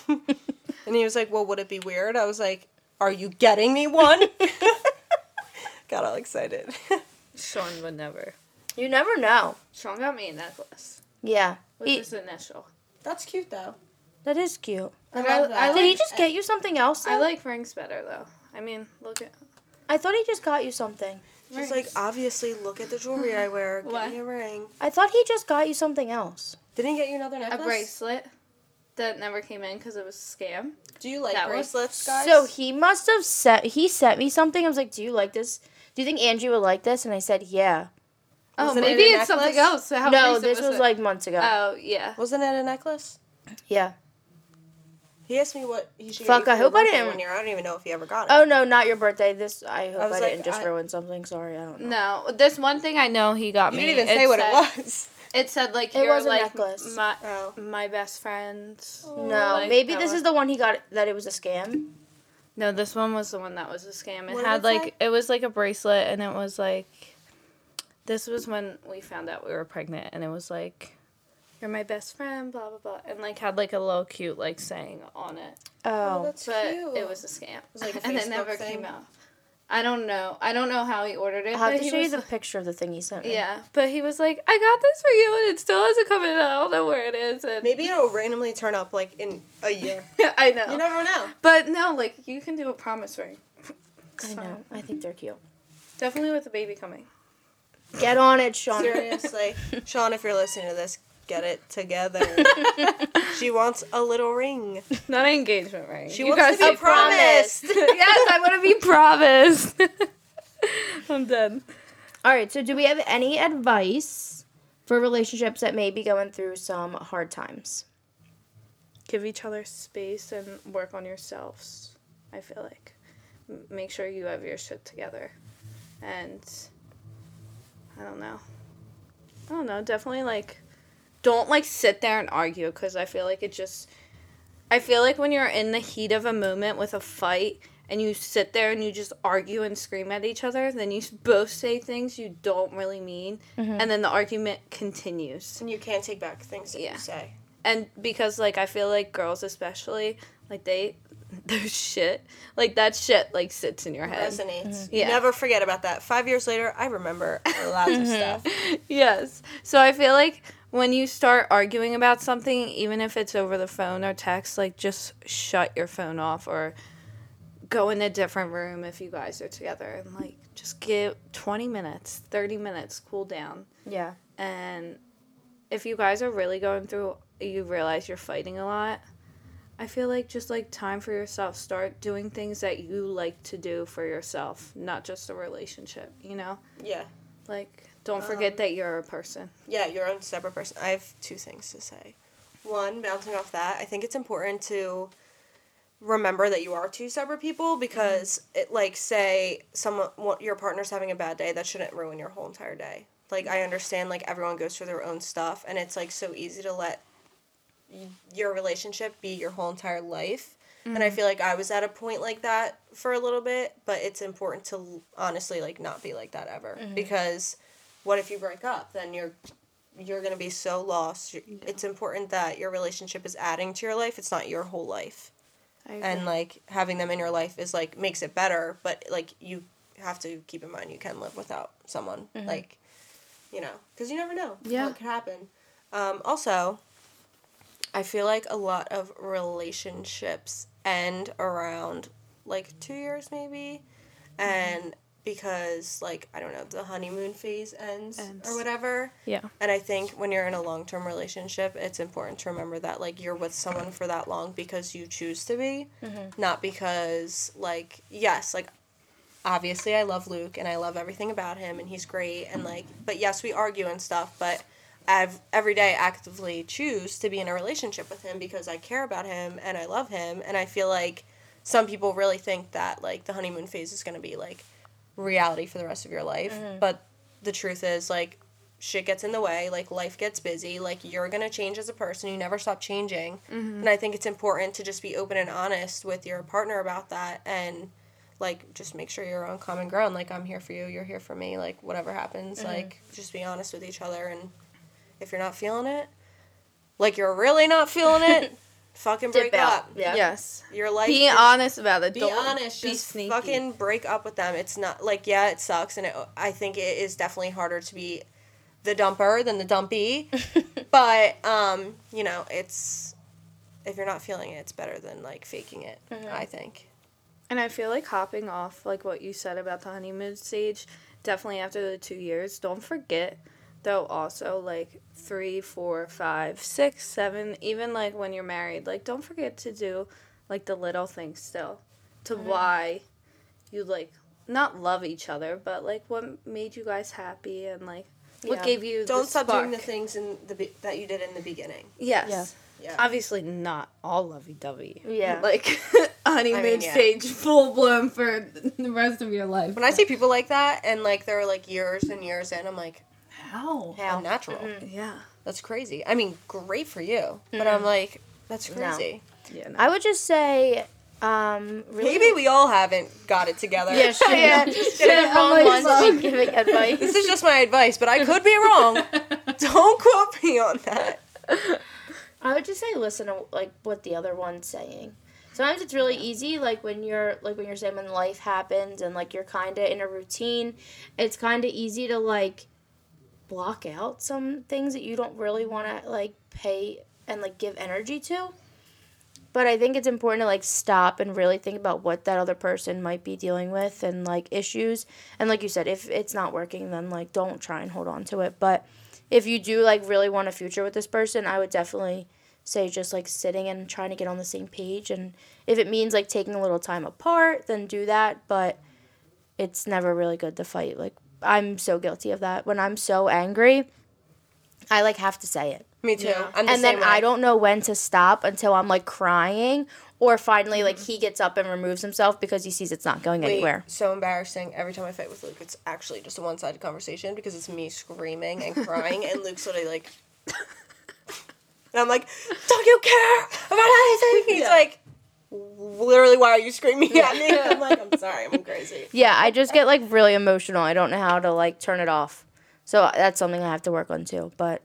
And he was like, well, would it be weird? I was like, are you getting me one? Got all excited. Sean would never. You never know. Sean got me a necklace. Yeah. With his initial. That's cute, though. That is cute. I love that. Did he just get you something else? I like rings better, though. I mean, look at... I thought he just got you something. She's like, obviously, look at the jewelry I wear. Give me a ring. I thought he just got you something else. Didn't he get you another necklace? A bracelet that never came in because it was a scam. Do you like bracelets, guys? So he must have sent me something. I was like, do you like this? Do you think Angie would like this? And I said, yeah. Oh, maybe it's something else. No, this was like months ago. Oh, yeah. Wasn't it a necklace? Yeah. He asked me what he should get. Fuck, I hope I didn't. I don't even know if he ever got it. Oh, no, not your birthday. I hope I didn't ruin something. Sorry, I don't know. No, this one thing I know he got me. You didn't even say what it was. It said, like, you're, like, my best friend. No, like, maybe this is the one he got that it was a scam. No, this one was the one that was a scam. It was, like, a bracelet, and it was, like, this was when we found out we were pregnant, and it was, like... You're my best friend, blah, blah, blah. And, like, had, like, a little cute, like, saying on it. Oh, that's cute. But it was a scam. It was, like, a and it never thing. Came out. I don't know. I don't know how he ordered it. I'll have to show you the picture of the thing he sent me. Yeah. But he was like, I got this for you, and it still hasn't come in. I don't know where it is. And maybe it'll randomly turn up, like, in a year. I know. You never know. But, no, like, you can do a promise ring. I know. I think they're cute. Definitely with the baby coming. Get on it, Sean. Seriously. Sean, if you're listening to this, get it together. She wants a little ring. Not an engagement ring. She wants to be promised. Yes, I want to be promised. I'm done. All right, so do we have any advice for relationships that may be going through some hard times? Give each other space and work on yourselves, I feel like. Make sure you have your shit together. And, I don't know, definitely, like... Don't, like, sit there and argue, because I feel like when you're in the heat of a moment with a fight, and you sit there and you just argue and scream at each other, then you both say things you don't really mean, mm-hmm. and then the argument continues. And you can't take back things that you say. And because, like, I feel like girls especially, like, their shit, like, that shit, like, sits in your head. Resonates. Mm-hmm. Yeah. You never forget about that. 5 years later, I remember lots of stuff. Yes. So I feel like when you start arguing about something, even if it's over the phone or text, like, just shut your phone off or go in a different room if you guys are together and, like, just give 20 minutes, 30 minutes, cool down. Yeah. And if you guys are really going through, you realize you're fighting a lot, I feel like just, like, time for yourself. Start doing things that you like to do for yourself, not just a relationship, you know? Yeah. Like, don't forget that you're a person. Yeah, you're a separate person. I have two things to say. One, bouncing off that, I think it's important to remember that you are two separate people because, it, like, say someone, your partner's having a bad day, that shouldn't ruin your whole entire day. Like, I understand, like, everyone goes through their own stuff, and it's, like, so easy to let your relationship be your whole entire life. Mm-hmm. And I feel like I was at a point like that for a little bit, but it's important to honestly, like, not be like that ever. Mm-hmm. Because what if you break up? Then you're going to be so lost. Yeah. It's important that your relationship is adding to your life. It's not your whole life. I agree. And, like, having them in your life is, like, makes it better, but, like, you have to keep in mind you can live without someone. Mm-hmm. Like, you know, because you never know what could happen. Also, I feel like a lot of relationships end around, like, 2 years maybe, and because, like, I don't know, the honeymoon phase ends or whatever. Yeah. And I think when you're in a long-term relationship, it's important to remember that, like, you're with someone for that long because you choose to be, not because, like, yes, like, obviously I love Luke and I love everything about him and he's great and, like, but yes, we argue and stuff, but I every day actively choose to be in a relationship with him because I care about him and I love him. And I feel like some people really think that, like, the honeymoon phase is going to be, like, reality for the rest of your life. Mm-hmm. But the truth is, like, shit gets in the way, like, life gets busy, like, you're going to change as a person. You never stop changing. Mm-hmm. And I think it's important to just be open and honest with your partner about that and, like, just make sure you're on common ground. Like, I'm here for you, you're here for me, like, whatever happens, like, just be honest with each other. And if you're not feeling it, like, you're really not feeling it, fucking break up. Yeah. Yes. You're like, be honest about it. Be honest. Just sneaky. Fucking break up with them. It's not, like, yeah, it sucks, and I think it is definitely harder to be the dumper than the dumpy, but, you know, it's, if you're not feeling it, it's better than, like, faking it, I think. And I feel like hopping off, like, what you said about the honeymoon stage, definitely after the 2 years, don't forget, though, also, like, 3, 4, 5, 6, 7, even, like, when you're married, like, don't forget to do, like, the little things still to why you, like, not love each other, but, like, what made you guys happy and, like, what gave you the spark. Don't stop doing the things that you did in the beginning. Yes. Yeah. Yeah. Obviously not all lovey-dovey. Yeah. Like, honeymoon stage, full-blown for the rest of your life. When I see people like that, and, like, they're, like, years and years in, I'm like, how natural. Mm-hmm. Yeah. That's crazy. I mean, great for you. Mm-hmm. But I'm like, that's crazy. No. Yeah, no. I would just say, really, maybe we all haven't got it together. Yeah, sure. Yeah. Just get it wrong once. Giving advice. This is just my advice, but I could be wrong. Don't quote me on that. I would just say listen to, like, what the other one's saying. Sometimes it's really easy, like, when you're saying when life happens and, like, you're kind of in a routine, it's kind of easy to, like, block out some things that you don't really want to, like, pay and, like, give energy to. But I think it's important to, like, stop and really think about what that other person might be dealing with and, like, issues. And like you said, if it's not working, then, like, don't try and hold on to it. But if you do, like, really want a future with this person, I would definitely say just, like, sitting and trying to get on the same page. And if it means, like, taking a little time apart, then do that. But it's never really good to fight, like, I'm so guilty of that. When I'm so angry, I, like, have to say it. Me too. Yeah. I'm the same way. I don't know when to stop until I'm, like, crying or finally, like, he gets up and removes himself because he sees it's not going anywhere. So embarrassing. Every time I fight with Luke, it's actually just a one-sided conversation because it's me screaming and crying and Luke's literally like, and I'm like, don't you care about anything? He's like, literally, why are you screaming at me? I'm like, I'm sorry, I'm crazy. Yeah, I just get, like, really emotional. I don't know how to, like, turn it off. So that's something I have to work on, too. But,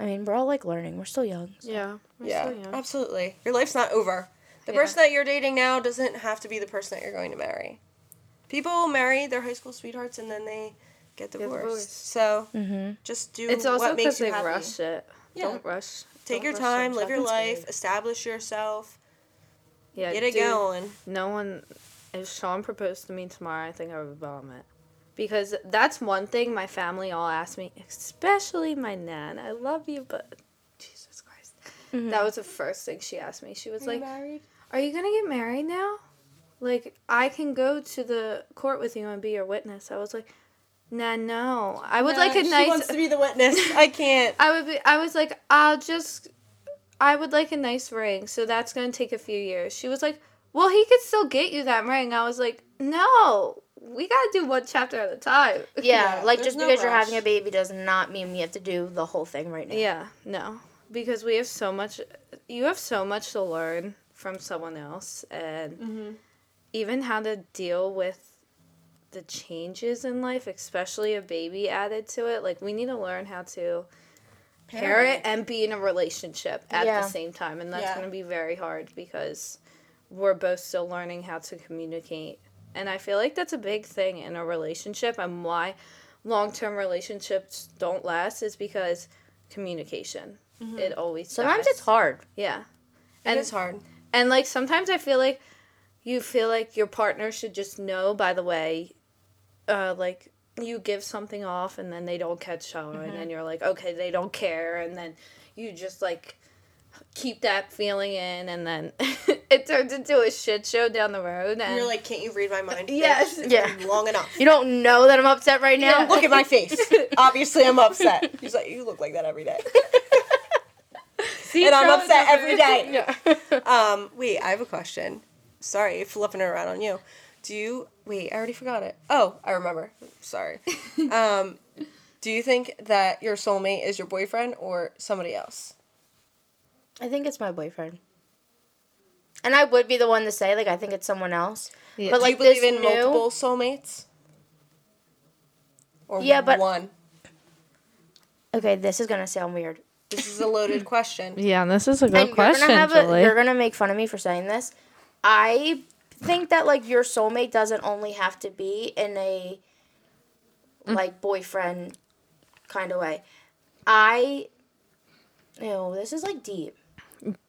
I mean, we're all, like, learning. We're still young. So. Yeah, we're still young. Absolutely. Your life's not over. The person that you're dating now doesn't have to be the person that you're going to marry. People marry their high school sweethearts, and then they get divorced. So, just do what makes you happy. It's also because they rush it. Yeah. Don't rush. Take your time, live your life, establish yourself. Yeah, get it going. No one... If Sean proposed to me tomorrow, I think I would vomit. Because that's one thing my family all asked me, especially my nan. I love you, but... Jesus Christ. Mm-hmm. That was the first thing she asked me. She was like, are you going to get married now? Like, I can go to the court with you and be your witness. I was like... Nah, no. I would like a nice... She wants to be the witness. I can't. I would like a nice ring, so that's going to take a few years. She was like, well, he could still get you that ring. I was like, no. We got to do one chapter at a time. Yeah, like, just because you're having a baby does not mean we have to do the whole thing right now. Yeah, no. Because we have so much... You have so much to learn from someone else, and even how to deal with the changes in life, especially a baby added to it. Like, we need to learn how to parent and be in a relationship at the same time. And that's going to be very hard because we're both still learning how to communicate. And I feel like that's a big thing in a relationship, and why long-term relationships don't last is because communication. It always does. Sometimes it's hard. Yeah. It's hard. And, like, sometimes I feel like you feel like your partner should just know by the way... like, you give something off, and then they don't catch on, and then you're like, okay, they don't care, and then you just, like, keep that feeling in, and then it turns into a shit show down the road. And you're like, can't you read my mind? Yes. It's long enough. You don't know that I'm upset right now? Yeah. Look at my face. Obviously, I'm upset. He's like, you look like that every day. See, and I'm upset every day. Yeah. Wait, I have a question. Sorry, flipping it around on you. Wait, I already forgot it. Oh, I remember. Sorry. Do you think that your soulmate is your boyfriend or somebody else? I think it's my boyfriend. And I would be the one to say, like, I think it's someone else. Yeah. But, like, do you believe in multiple soulmates? Or one? Okay, this is going to sound weird. This is a loaded question. Yeah, this is a good question, Julie. You're going to make fun of me for saying this. I think that, like, your soulmate doesn't only have to be in a, like, boyfriend kind of way. This is, like, deep.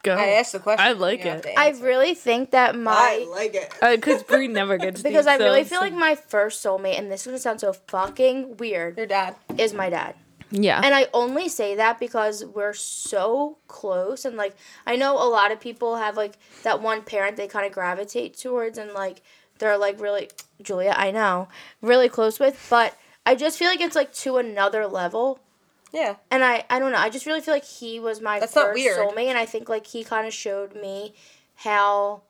Go. I asked the question. I like it. I really think that I like it. Because Bri never gets deep. Because I really feel like my first soulmate, and this is going to sound so fucking weird. Your dad. Is my dad. Yeah. And I only say that because we're so close. And, like, I know a lot of people have, like, that one parent they kind of gravitate towards and, like, they're, like, really, Julia, I know, really close with. But I just feel like it's, like, to another level. Yeah. And I don't know. I just really feel like he was my first soulmate. And I think, like, he kind of showed me how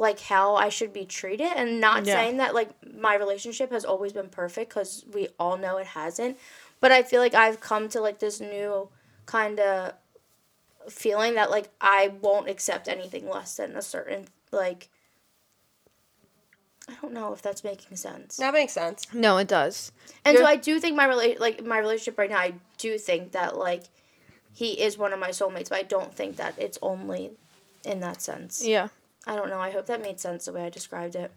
I should be treated. And not saying that, like, my relationship has always been perfect because we all know it hasn't. But I feel like I've come to, like, this new kind of feeling that, like, I won't accept anything less than a certain, like, I don't know if that's making sense. That makes sense. No, it does. And so I do think my relationship right now, I do think that, like, he is one of my soulmates, but I don't think that it's only in that sense. Yeah. I don't know. I hope that made sense the way I described it.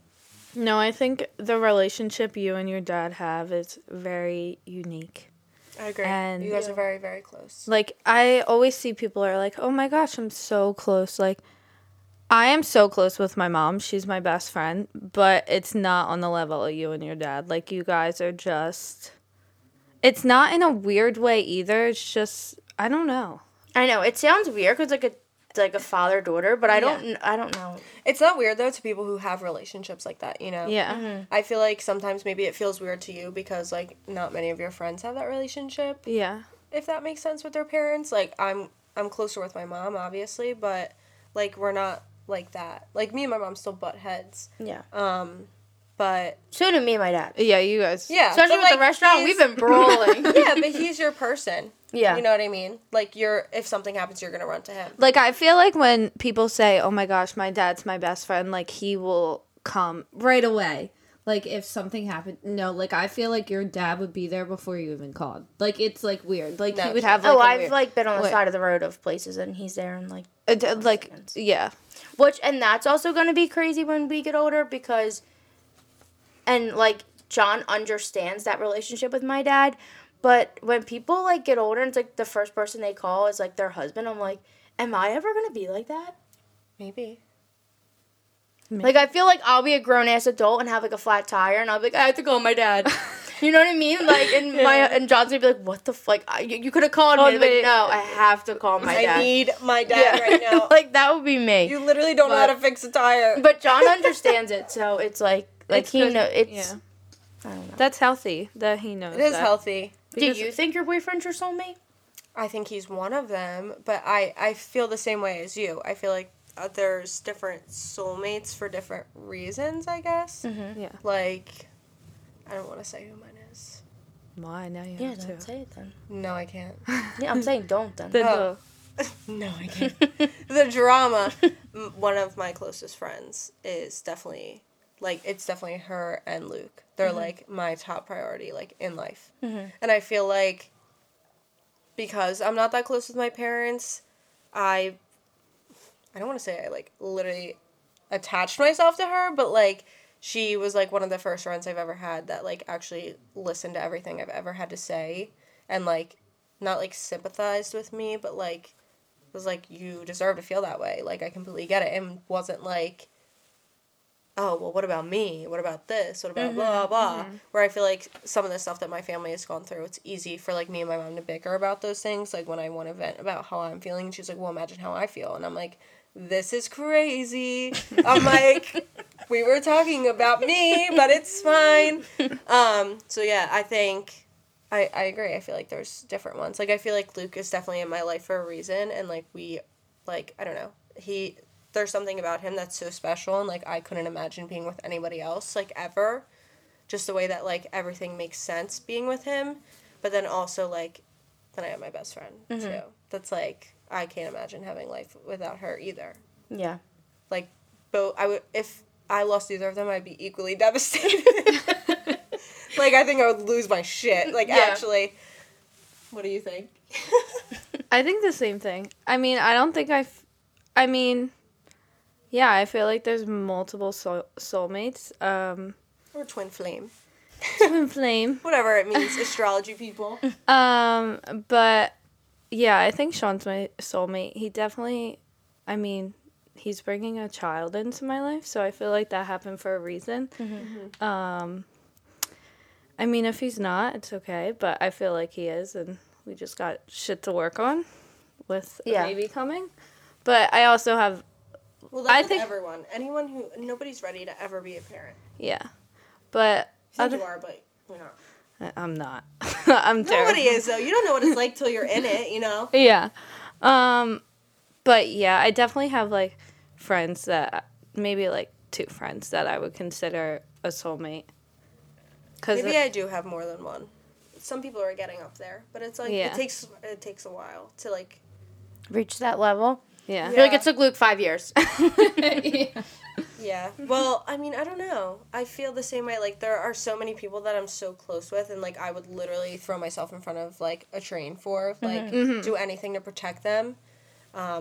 No, I think the relationship you and your dad have is very unique. I agree. And you guys are very, very close. Like, I always see people are like, oh my gosh, I'm so close. Like, I am so close with my mom. She's my best friend. But it's not on the level of you and your dad. Like, you guys are just... It's not in a weird way either. It's just... I don't know. I know. It sounds weird because, like, a father-daughter, but I don't know. It's not weird, though, to people who have relationships like that, you know? Yeah. Mm-hmm. I feel like sometimes maybe it feels weird to you because, like, not many of your friends have that relationship. Yeah. If that makes sense with their parents. Like, I'm closer with my mom, obviously, but, like, we're not like that. Like, me and my mom still butt heads. Yeah. But so did me and my dad. Yeah, you guys. Yeah. Especially with like, the restaurant, we've been brawling. Yeah, but he's your person. Yeah. You know what I mean? Like, if something happens, you're going to run to him. Like, I feel like when people say, oh, my gosh, my dad's my best friend, like, he will come right away. Like, if something happened, no, like, I feel like your dad would be there before you even called. Like, it's, like, weird. Like, no, he would have, like, been on the side of the road of places, and he's there, and, like... yeah. Which, and that's also going to be crazy when we get older, because... And, like, John understands that relationship with my dad. But when people, like, get older and it's, like, the first person they call is, like, their husband, I'm like, am I ever going to be like that? Maybe. Like, I feel like I'll be a grown-ass adult and have, like, a flat tire, and I'll be like, I have to call my dad. You know what I mean? Like, and John's going to be like, what the fuck? Like, you could have called me. Like, no, I have to call my dad. I need my dad right now. Like, that would be me. You literally don't know how to fix a tire. But John understands it, so it's, like... Like, it's he knows. I don't know. That's healthy that he knows that. It is healthy. Do you think your boyfriend's your soulmate? I think he's one of them, but I feel the same way as you. I feel like there's different soulmates for different reasons, I guess. Mm-hmm. Yeah. Like, I don't want to say who mine is. Mine? Now you have to. Yeah, don't say it then. No, I can't. Yeah, I'm saying don't then. No, I can't. The drama. One of my closest friends is definitely... Like, it's definitely her and Luke. They're, mm-hmm. like, my top priority, like, in life. Mm-hmm. And I feel like because I'm not that close with my parents, I don't want to say I, like, literally attached myself to her, but, like, she was, like, one of the first friends I've ever had that, like, actually listened to everything I've ever had to say and, like, not, like, sympathized with me, but, like, was like, you deserve to feel that way. Like, I completely get it. And wasn't, like... oh, well, what about me? What about this? What about mm-hmm. blah, blah? Mm-hmm. Where I feel like some of the stuff that my family has gone through, it's easy for, like, me and my mom to bicker about those things. Like, when I want to vent about how I'm feeling, she's like, well, imagine how I feel. And I'm like, this is crazy. I'm like, we were talking about me, but it's fine. So, yeah, I think I agree. I feel like there's different ones. Like, I feel like Luke is definitely in my life for a reason. And, like, we, like, I don't know. There's something about him that's so special, and, like, I couldn't imagine being with anybody else, like, ever. Just the way that, like, everything makes sense being with him. But then also, like, then I have my best friend, mm-hmm. too. That's, like, I can't imagine having life without her either. Yeah. Like, if I lost either of them, I'd be equally devastated. Like, I think I would lose my shit. Like, actually. What do you think? I think the same thing. I mean, I don't think yeah, I feel like there's multiple soulmates. Or twin flame. Twin flame. Whatever it means, astrology people. But, yeah, I think Sean's my soulmate. He definitely, I mean, he's bringing a child into my life, so I feel like that happened for a reason. Mm-hmm. I mean, if he's not, it's okay, but I feel like he is, and we just got shit to work on with a baby coming. But I also have... Well, that's everyone. Anyone who... Nobody's ready to ever be a parent. Yeah. But... You are, but you're not. I'm not. I'm terrible. Nobody is, though. You don't know what it's like till you're in it, you know? Yeah. But, yeah, I definitely have, like, friends that... Maybe, like, two friends that I would consider a soulmate. 'Cause maybe I do have more than one. Some people are getting up there. But it's, like, it takes a while to, like... Reach that level. Yeah. I feel like it took Luke 5 years. Yeah. Well, I mean, I don't know. I feel the same way. Like, there are so many people that I'm so close with, and, like, I would literally throw myself in front of, like, a train for, like, mm-hmm. do anything to protect them. But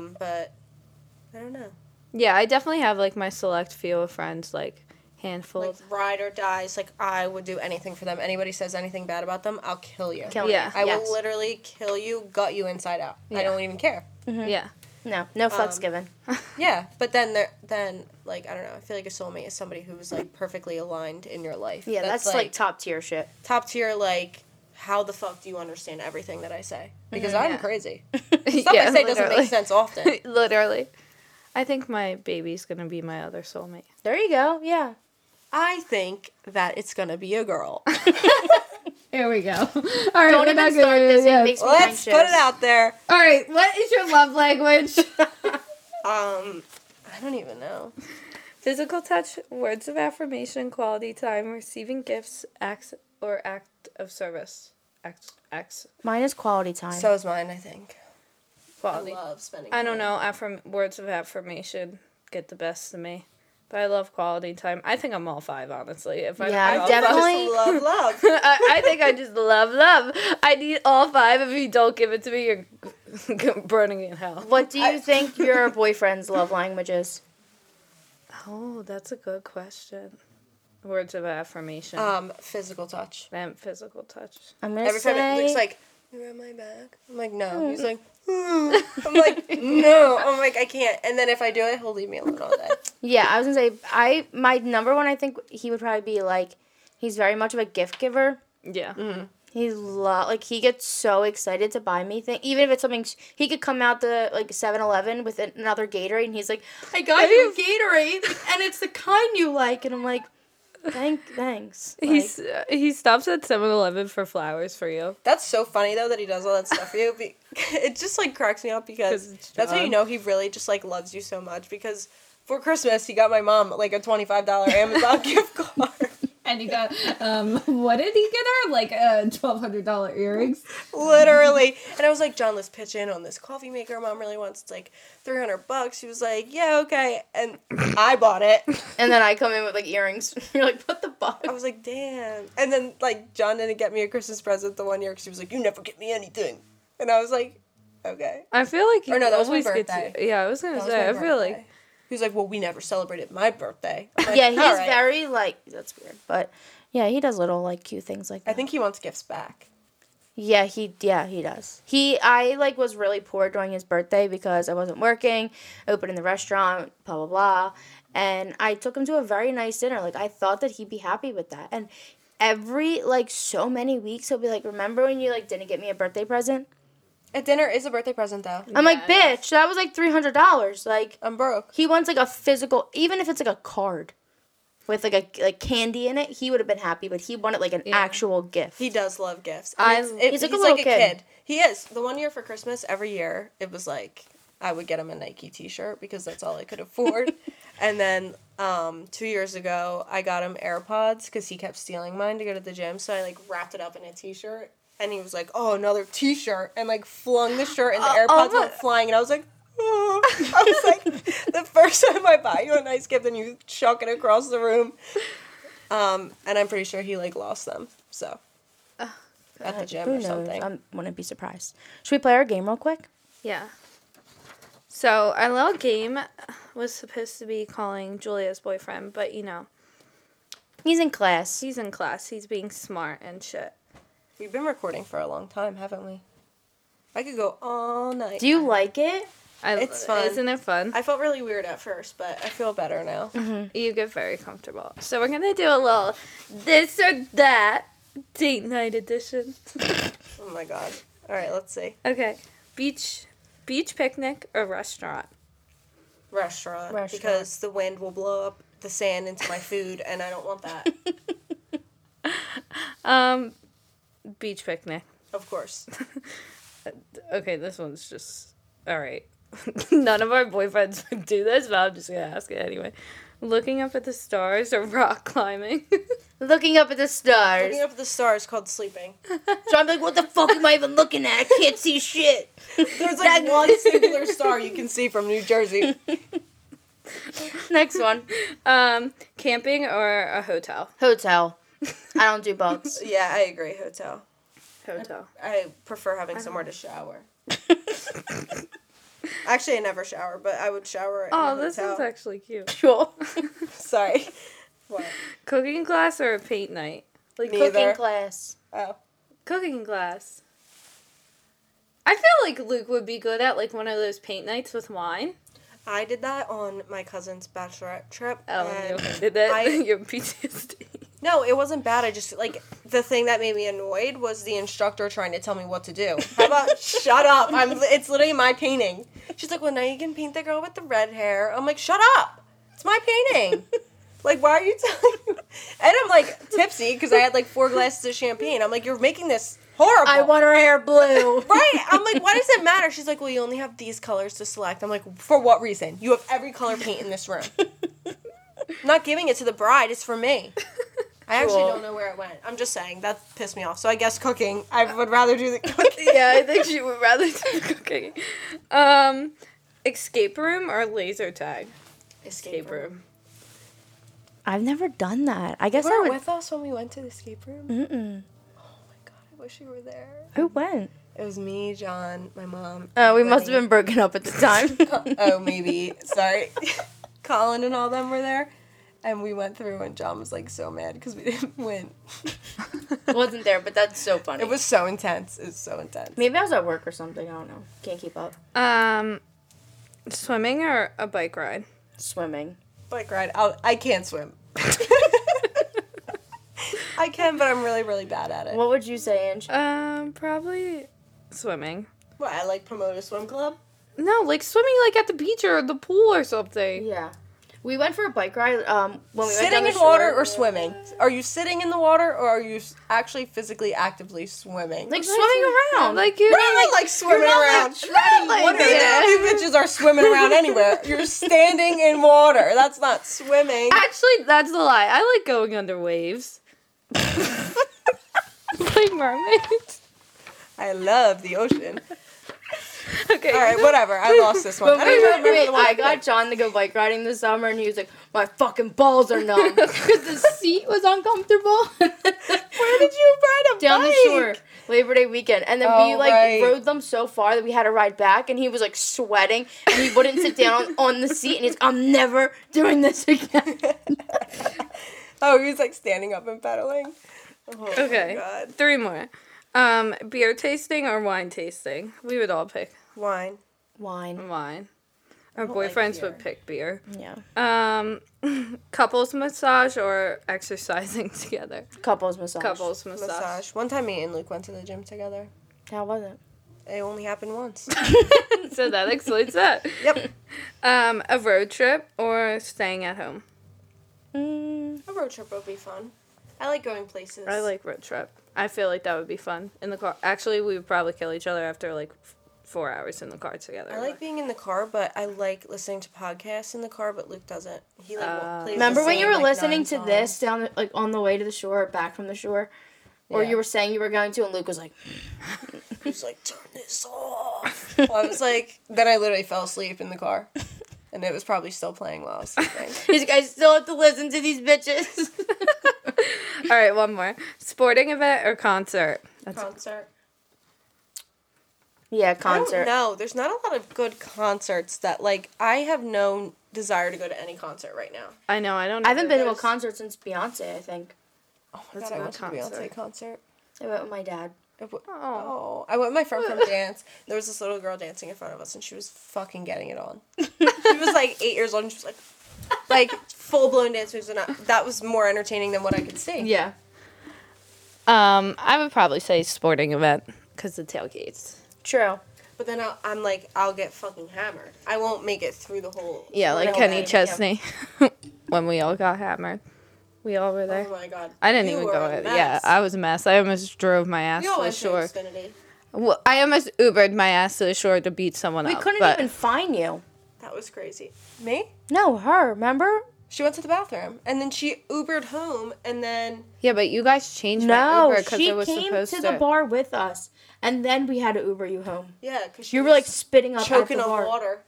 I don't know. Yeah, I definitely have, like, my select few of friends, like, handful. Like, ride or dies. Like, I would do anything for them. Anybody says anything bad about them, I'll kill you. I will literally kill you, gut you inside out. Yeah. I don't even care. Mm-hmm. Yeah. No fucks given. Yeah, but then like, I don't know, I feel like a soulmate is somebody who's, like, perfectly aligned in your life. Yeah, that's like top tier shit. Top tier, like, how the fuck do you understand everything that I say? Because I'm crazy. Stuff I say doesn't make sense often. Literally. I think my baby's gonna be my other soulmate. There you go, yeah. I think that it's gonna be a girl. Here we go. All right, don't even start this. It makes me anxious. Let's put it out there. All right, what is your love language? I don't even know. Physical touch, words of affirmation, quality time, receiving gifts, acts or act of service. Acts. Mine is quality time. So is mine, I think. Quality. I love spending time. I don't know. Words of affirmation get the best of me. But I love quality time. I think I'm all five, honestly. I definitely love love. I think I just love love. I need all five. If you don't give it to me, you're burning in hell. What do you think your boyfriend's love language is? Oh, that's a good question. Words of affirmation. Physical touch. Physical touch. I'm gonna every time Luke's like, you rub my back. I'm like, no. Mm. He's like. I'm like, no. I'm like, I can't. And then if I do it, he'll leave me alone all day. Yeah, I was going to say, my number one, I think he would probably be like, he's very much of a gift giver. Yeah. Mm-hmm. He's like, he gets so excited to buy me things. Even if it's something, he could come out the, like, 7-Eleven with another Gatorade, and he's like, I got you Gatorade, and it's the kind you like. And I'm like, thanks. Like, he stops at 7-Eleven for flowers for you. That's so funny, though, that he does all that stuff for you. It just, like, cracks me up because that's how you know he really just, like, loves you so much. Because for Christmas, he got my mom, like, a $25 Amazon gift card. And he got, what did he get her? Like, $1,200 earrings? Literally. And I was like, John, let's pitch in on this coffee maker mom really wants. It's like $300. She was like, yeah, okay. And I bought it. And then I come in with, like, earrings. You're like, what the fuck? I was like, damn. And then, like, John didn't get me a Christmas present the one year because she was like, you never get me anything. And I was like, okay. I feel like you that was my birthday. Yeah, I was going to say, I feel like. He was like, well, we never celebrated my birthday. Like, yeah, he's right. Very, like, that's weird. But, yeah, he does little, like, cute things like that. I think he wants gifts back. Yeah, he does. I, like, was really poor during his birthday because I wasn't working, opening the restaurant, blah, blah, blah. And I took him to a very nice dinner. Like, I thought that he'd be happy with that. And every, like, so many weeks, he'll be like, remember when you, like, didn't get me a birthday present? A dinner is a birthday present, though. I'm like, bitch, that was like $300. Like, I'm broke. He wants like a physical, even if it's like a card with like a candy in it, he would have been happy, but he wanted like an actual gift. He does love gifts. He's like a kid. He is. The one year for Christmas, every year, it was like, I would get him a Nike t-shirt because that's all I could afford. And then 2 years ago, I got him AirPods because he kept stealing mine to go to the gym. So I like wrapped it up in a t-shirt. And he was like, oh, another t-shirt, and, like, flung the shirt, and the AirPods went flying, and I was like, oh. I was like, the first time I buy you a nice gift, and you chuck it across the room. And I'm pretty sure he, like, lost them, so, at the gym or something. I wouldn't be surprised. Should we play our game real quick? Yeah. So, our little game was supposed to be calling Julia's boyfriend, but, you know. He's in class. He's being smart and shit. We've been recording for a long time, haven't we? I could go all night. Do you like it? It's fun. Isn't it fun? I felt really weird at first, but I feel better now. Mm-hmm. You get very comfortable. So we're going to do a little this or that date night edition. Oh, my God. All right, let's see. Okay. Beach picnic or restaurant? Restaurant. Because the wind will blow up the sand into my food, and I don't want that. Beach picnic. Of course. Okay, this one's just... All right. None of our boyfriends would do this, but I'm just going to ask it anyway. Looking up at the stars or rock climbing? Looking up at the stars. Looking up at the stars called sleeping. So I'm like, what the fuck am I even looking at? I can't see shit. There's like one singular star you can see from New Jersey. Next one. Camping or a hotel? Hotel. I don't do bugs. Yeah, I agree. Hotel. I prefer having somewhere to shower. Actually, I never shower, but I would shower in a hotel. Oh, this is actually cute. Sure. Sorry. What? Cooking class or a paint night? Like neither. Cooking class. Oh. Cooking class. I feel like Luke would be good at like one of those paint nights with wine. I did that on my cousin's bachelorette trip. Oh, and you did that? Your PTSD. No, it wasn't bad. I just, like, the thing that made me annoyed was the instructor trying to tell me what to do. How about, shut up. It's literally my painting. She's like, well, now you can paint the girl with the red hair. I'm like, shut up. It's my painting. Like, why are you telling me? And I'm, like, tipsy because I had, like, 4 glasses of champagne. I'm like, you're making this horrible. I want her hair blue. Right. I'm like, why does it matter? She's like, well, you only have these colors to select. I'm like, for what reason? You have every color paint in this room. I'm not giving it to the bride. It's for me. I actually don't know where it went. I'm just saying. That pissed me off. So I guess cooking. I would rather do the cooking. Yeah, I think she would rather do the cooking. Escape room or laser tag? Escape room. I've never done that. I guess I would... with us when we went to the escape room? Mm-mm. Oh, my God. I wish you were there. Who went? It was me, John, my mom. Oh, we must have been broken up at the time. Oh, maybe. Sorry. Colin and all them were there. And we went through, and John was, like, so mad because we didn't win. Wasn't there, but that's so funny. It was so intense. It was so intense. Maybe I was at work or something. I don't know. Can't keep up. Swimming or a bike ride? Swimming. Bike ride. I can't swim. I can, but I'm really, really bad at it. What would you say, Ange? Probably swimming. What, I, like, promote a swim club? No, like, swimming, like, at the beach or the pool or something. Yeah. We went for a bike ride when we went down the shore. Sitting in water or swimming? Are you sitting in the water or are you actually physically actively swimming? Like swimming around. Like you're not like swimming around. What if you bitches are swimming around anywhere? You're standing in water. That's not swimming. Actually, that's a lie. I like going under waves. Like mermaids. I love the ocean. Okay. All right, whatever. I lost this one. I got John to go bike riding this summer, and he was like, my fucking balls are numb. Because the seat was uncomfortable. Where did you ride a down bike? Down the shore. Labor Day weekend. And then we, like, rode them so far that we had to ride back, and he was, like, sweating, and he wouldn't sit down on the seat, and he's like, I'm never doing this again. He was, like, standing up and pedaling. Okay. God. 3 more. Beer tasting or wine tasting? We would all pick. Wine. Our boyfriends would pick beer. Yeah. Couples massage or exercising together? Couples massage. One time me and Luke went to the gym together. How was it? It only happened once. So that explains that. Yep. A road trip or staying at home? A road trip would be fun. I like going places. I like road trip. I feel like that would be fun in the car. Actually, we would probably kill each other after, like, 4 hours in the car together. I like being in the car, but I like listening to podcasts in the car, but Luke doesn't. He plays remember when you were listening to this down like on the way to the shore or back from the shore? Or you were saying you were going to and Luke was like he's like, turn this off. Well, I was like then I literally fell asleep in the car. And it was probably still playing while I was sleeping. These guys still have to listen to these bitches. Alright, one more. Sporting event or concert? Concert. Yeah, concert. No, there's not a lot of good concerts that, like, I have no desire to go to any concert right now. I know, I haven't been to a concert since Beyonce, I think. Oh, my God, I went to a Beyonce concert. I went with my dad. I went with my friend from dance. There was this little girl dancing in front of us, and she was fucking getting it on. She was, like, 8 years old, and she was, like full-blown dance moves. And that was more entertaining than what I could see. Yeah. I would probably say sporting event, because the tailgates. True. But then I'm like, I'll get fucking hammered. I won't make it through the whole... Yeah, like Kenny Chesney. When we all got hammered. We all were there. Oh, my God. I didn't even go out. Yeah, I was a mess. I almost drove my ass to the shore. Well, I almost Ubered my ass to the shore to beat someone up. We couldn't even find you. That was crazy. Me? No, her. Remember? She went to the bathroom, and then she Ubered home, and then... Yeah, but you guys changed my Uber because it was supposed to... No, she came to the bar with us, and then we had to Uber you home. Yeah, because you were, like, spitting up at the bar. Choking on water.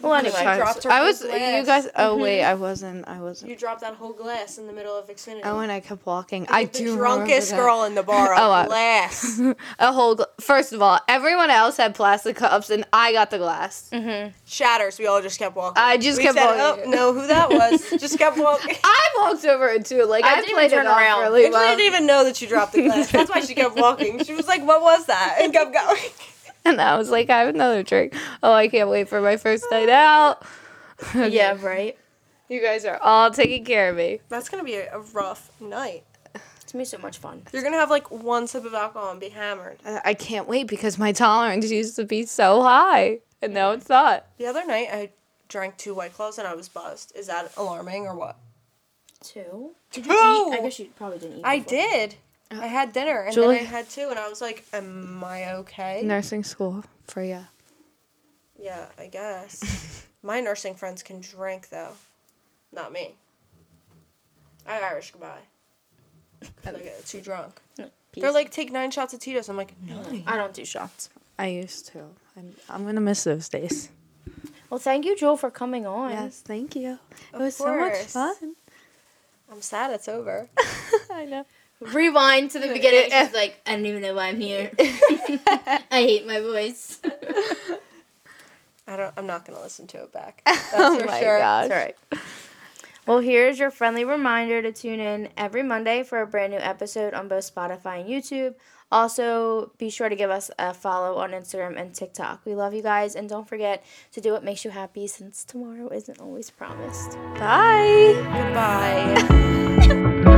Well, anyway. I dropped her glass. You guys... Oh, wait, I wasn't. You dropped that whole glass in the middle of Xfinity. Oh, and I kept walking. I do remember that. The drunkest girl in the bar, a glass. A whole glass. First of all, everyone else had plastic cups, and I got the glass. Mm-hmm. Shatters. We all just kept walking. I just kept walking. We said, who that was. Just kept walking. I walked over it, too. Like, I didn't even turn around. Really well. She didn't even know that you dropped the glass. That's why she kept walking. She was like, what was that? And kept going. And I was like, I have another drink. Oh, I can't wait for my first night out. Okay. Yeah, right? You guys are all taking care of me. That's going to be a rough night. It's going to be so much fun. You're going to have, like, one sip of alcohol and be hammered. I can't wait because my tolerance used to be so high. And now it's not. The other night, I drank 2 White Claws and I was buzzed. Is that alarming or what? 2? 2! I guess you probably didn't eat before. I did. I had dinner, and then I had 2, and I was like, am I okay? Nursing school for you. Yeah, I guess. My nursing friends can drink, though. Not me. I Irish goodbye. I get too drunk. No, they're like, take 9 shots of Tito's. I'm like, no. I don't do shots. I used to. I'm going to miss those days. Well, thank you, Joel, for coming on. Yes, thank you. It was so much fun. I'm sad it's over. I know. Rewind to the beginning. She's like, I don't even know why I'm here. I hate my voice. I'm not going to listen to it back. That's for my sure. Gosh. That's all right. Well, here's your friendly reminder to tune in every Monday for a brand new episode on both Spotify and YouTube. Also, be sure to give us a follow on Instagram and TikTok. We love you guys, and don't forget to do what makes you happy since tomorrow isn't always promised. Bye. Goodbye.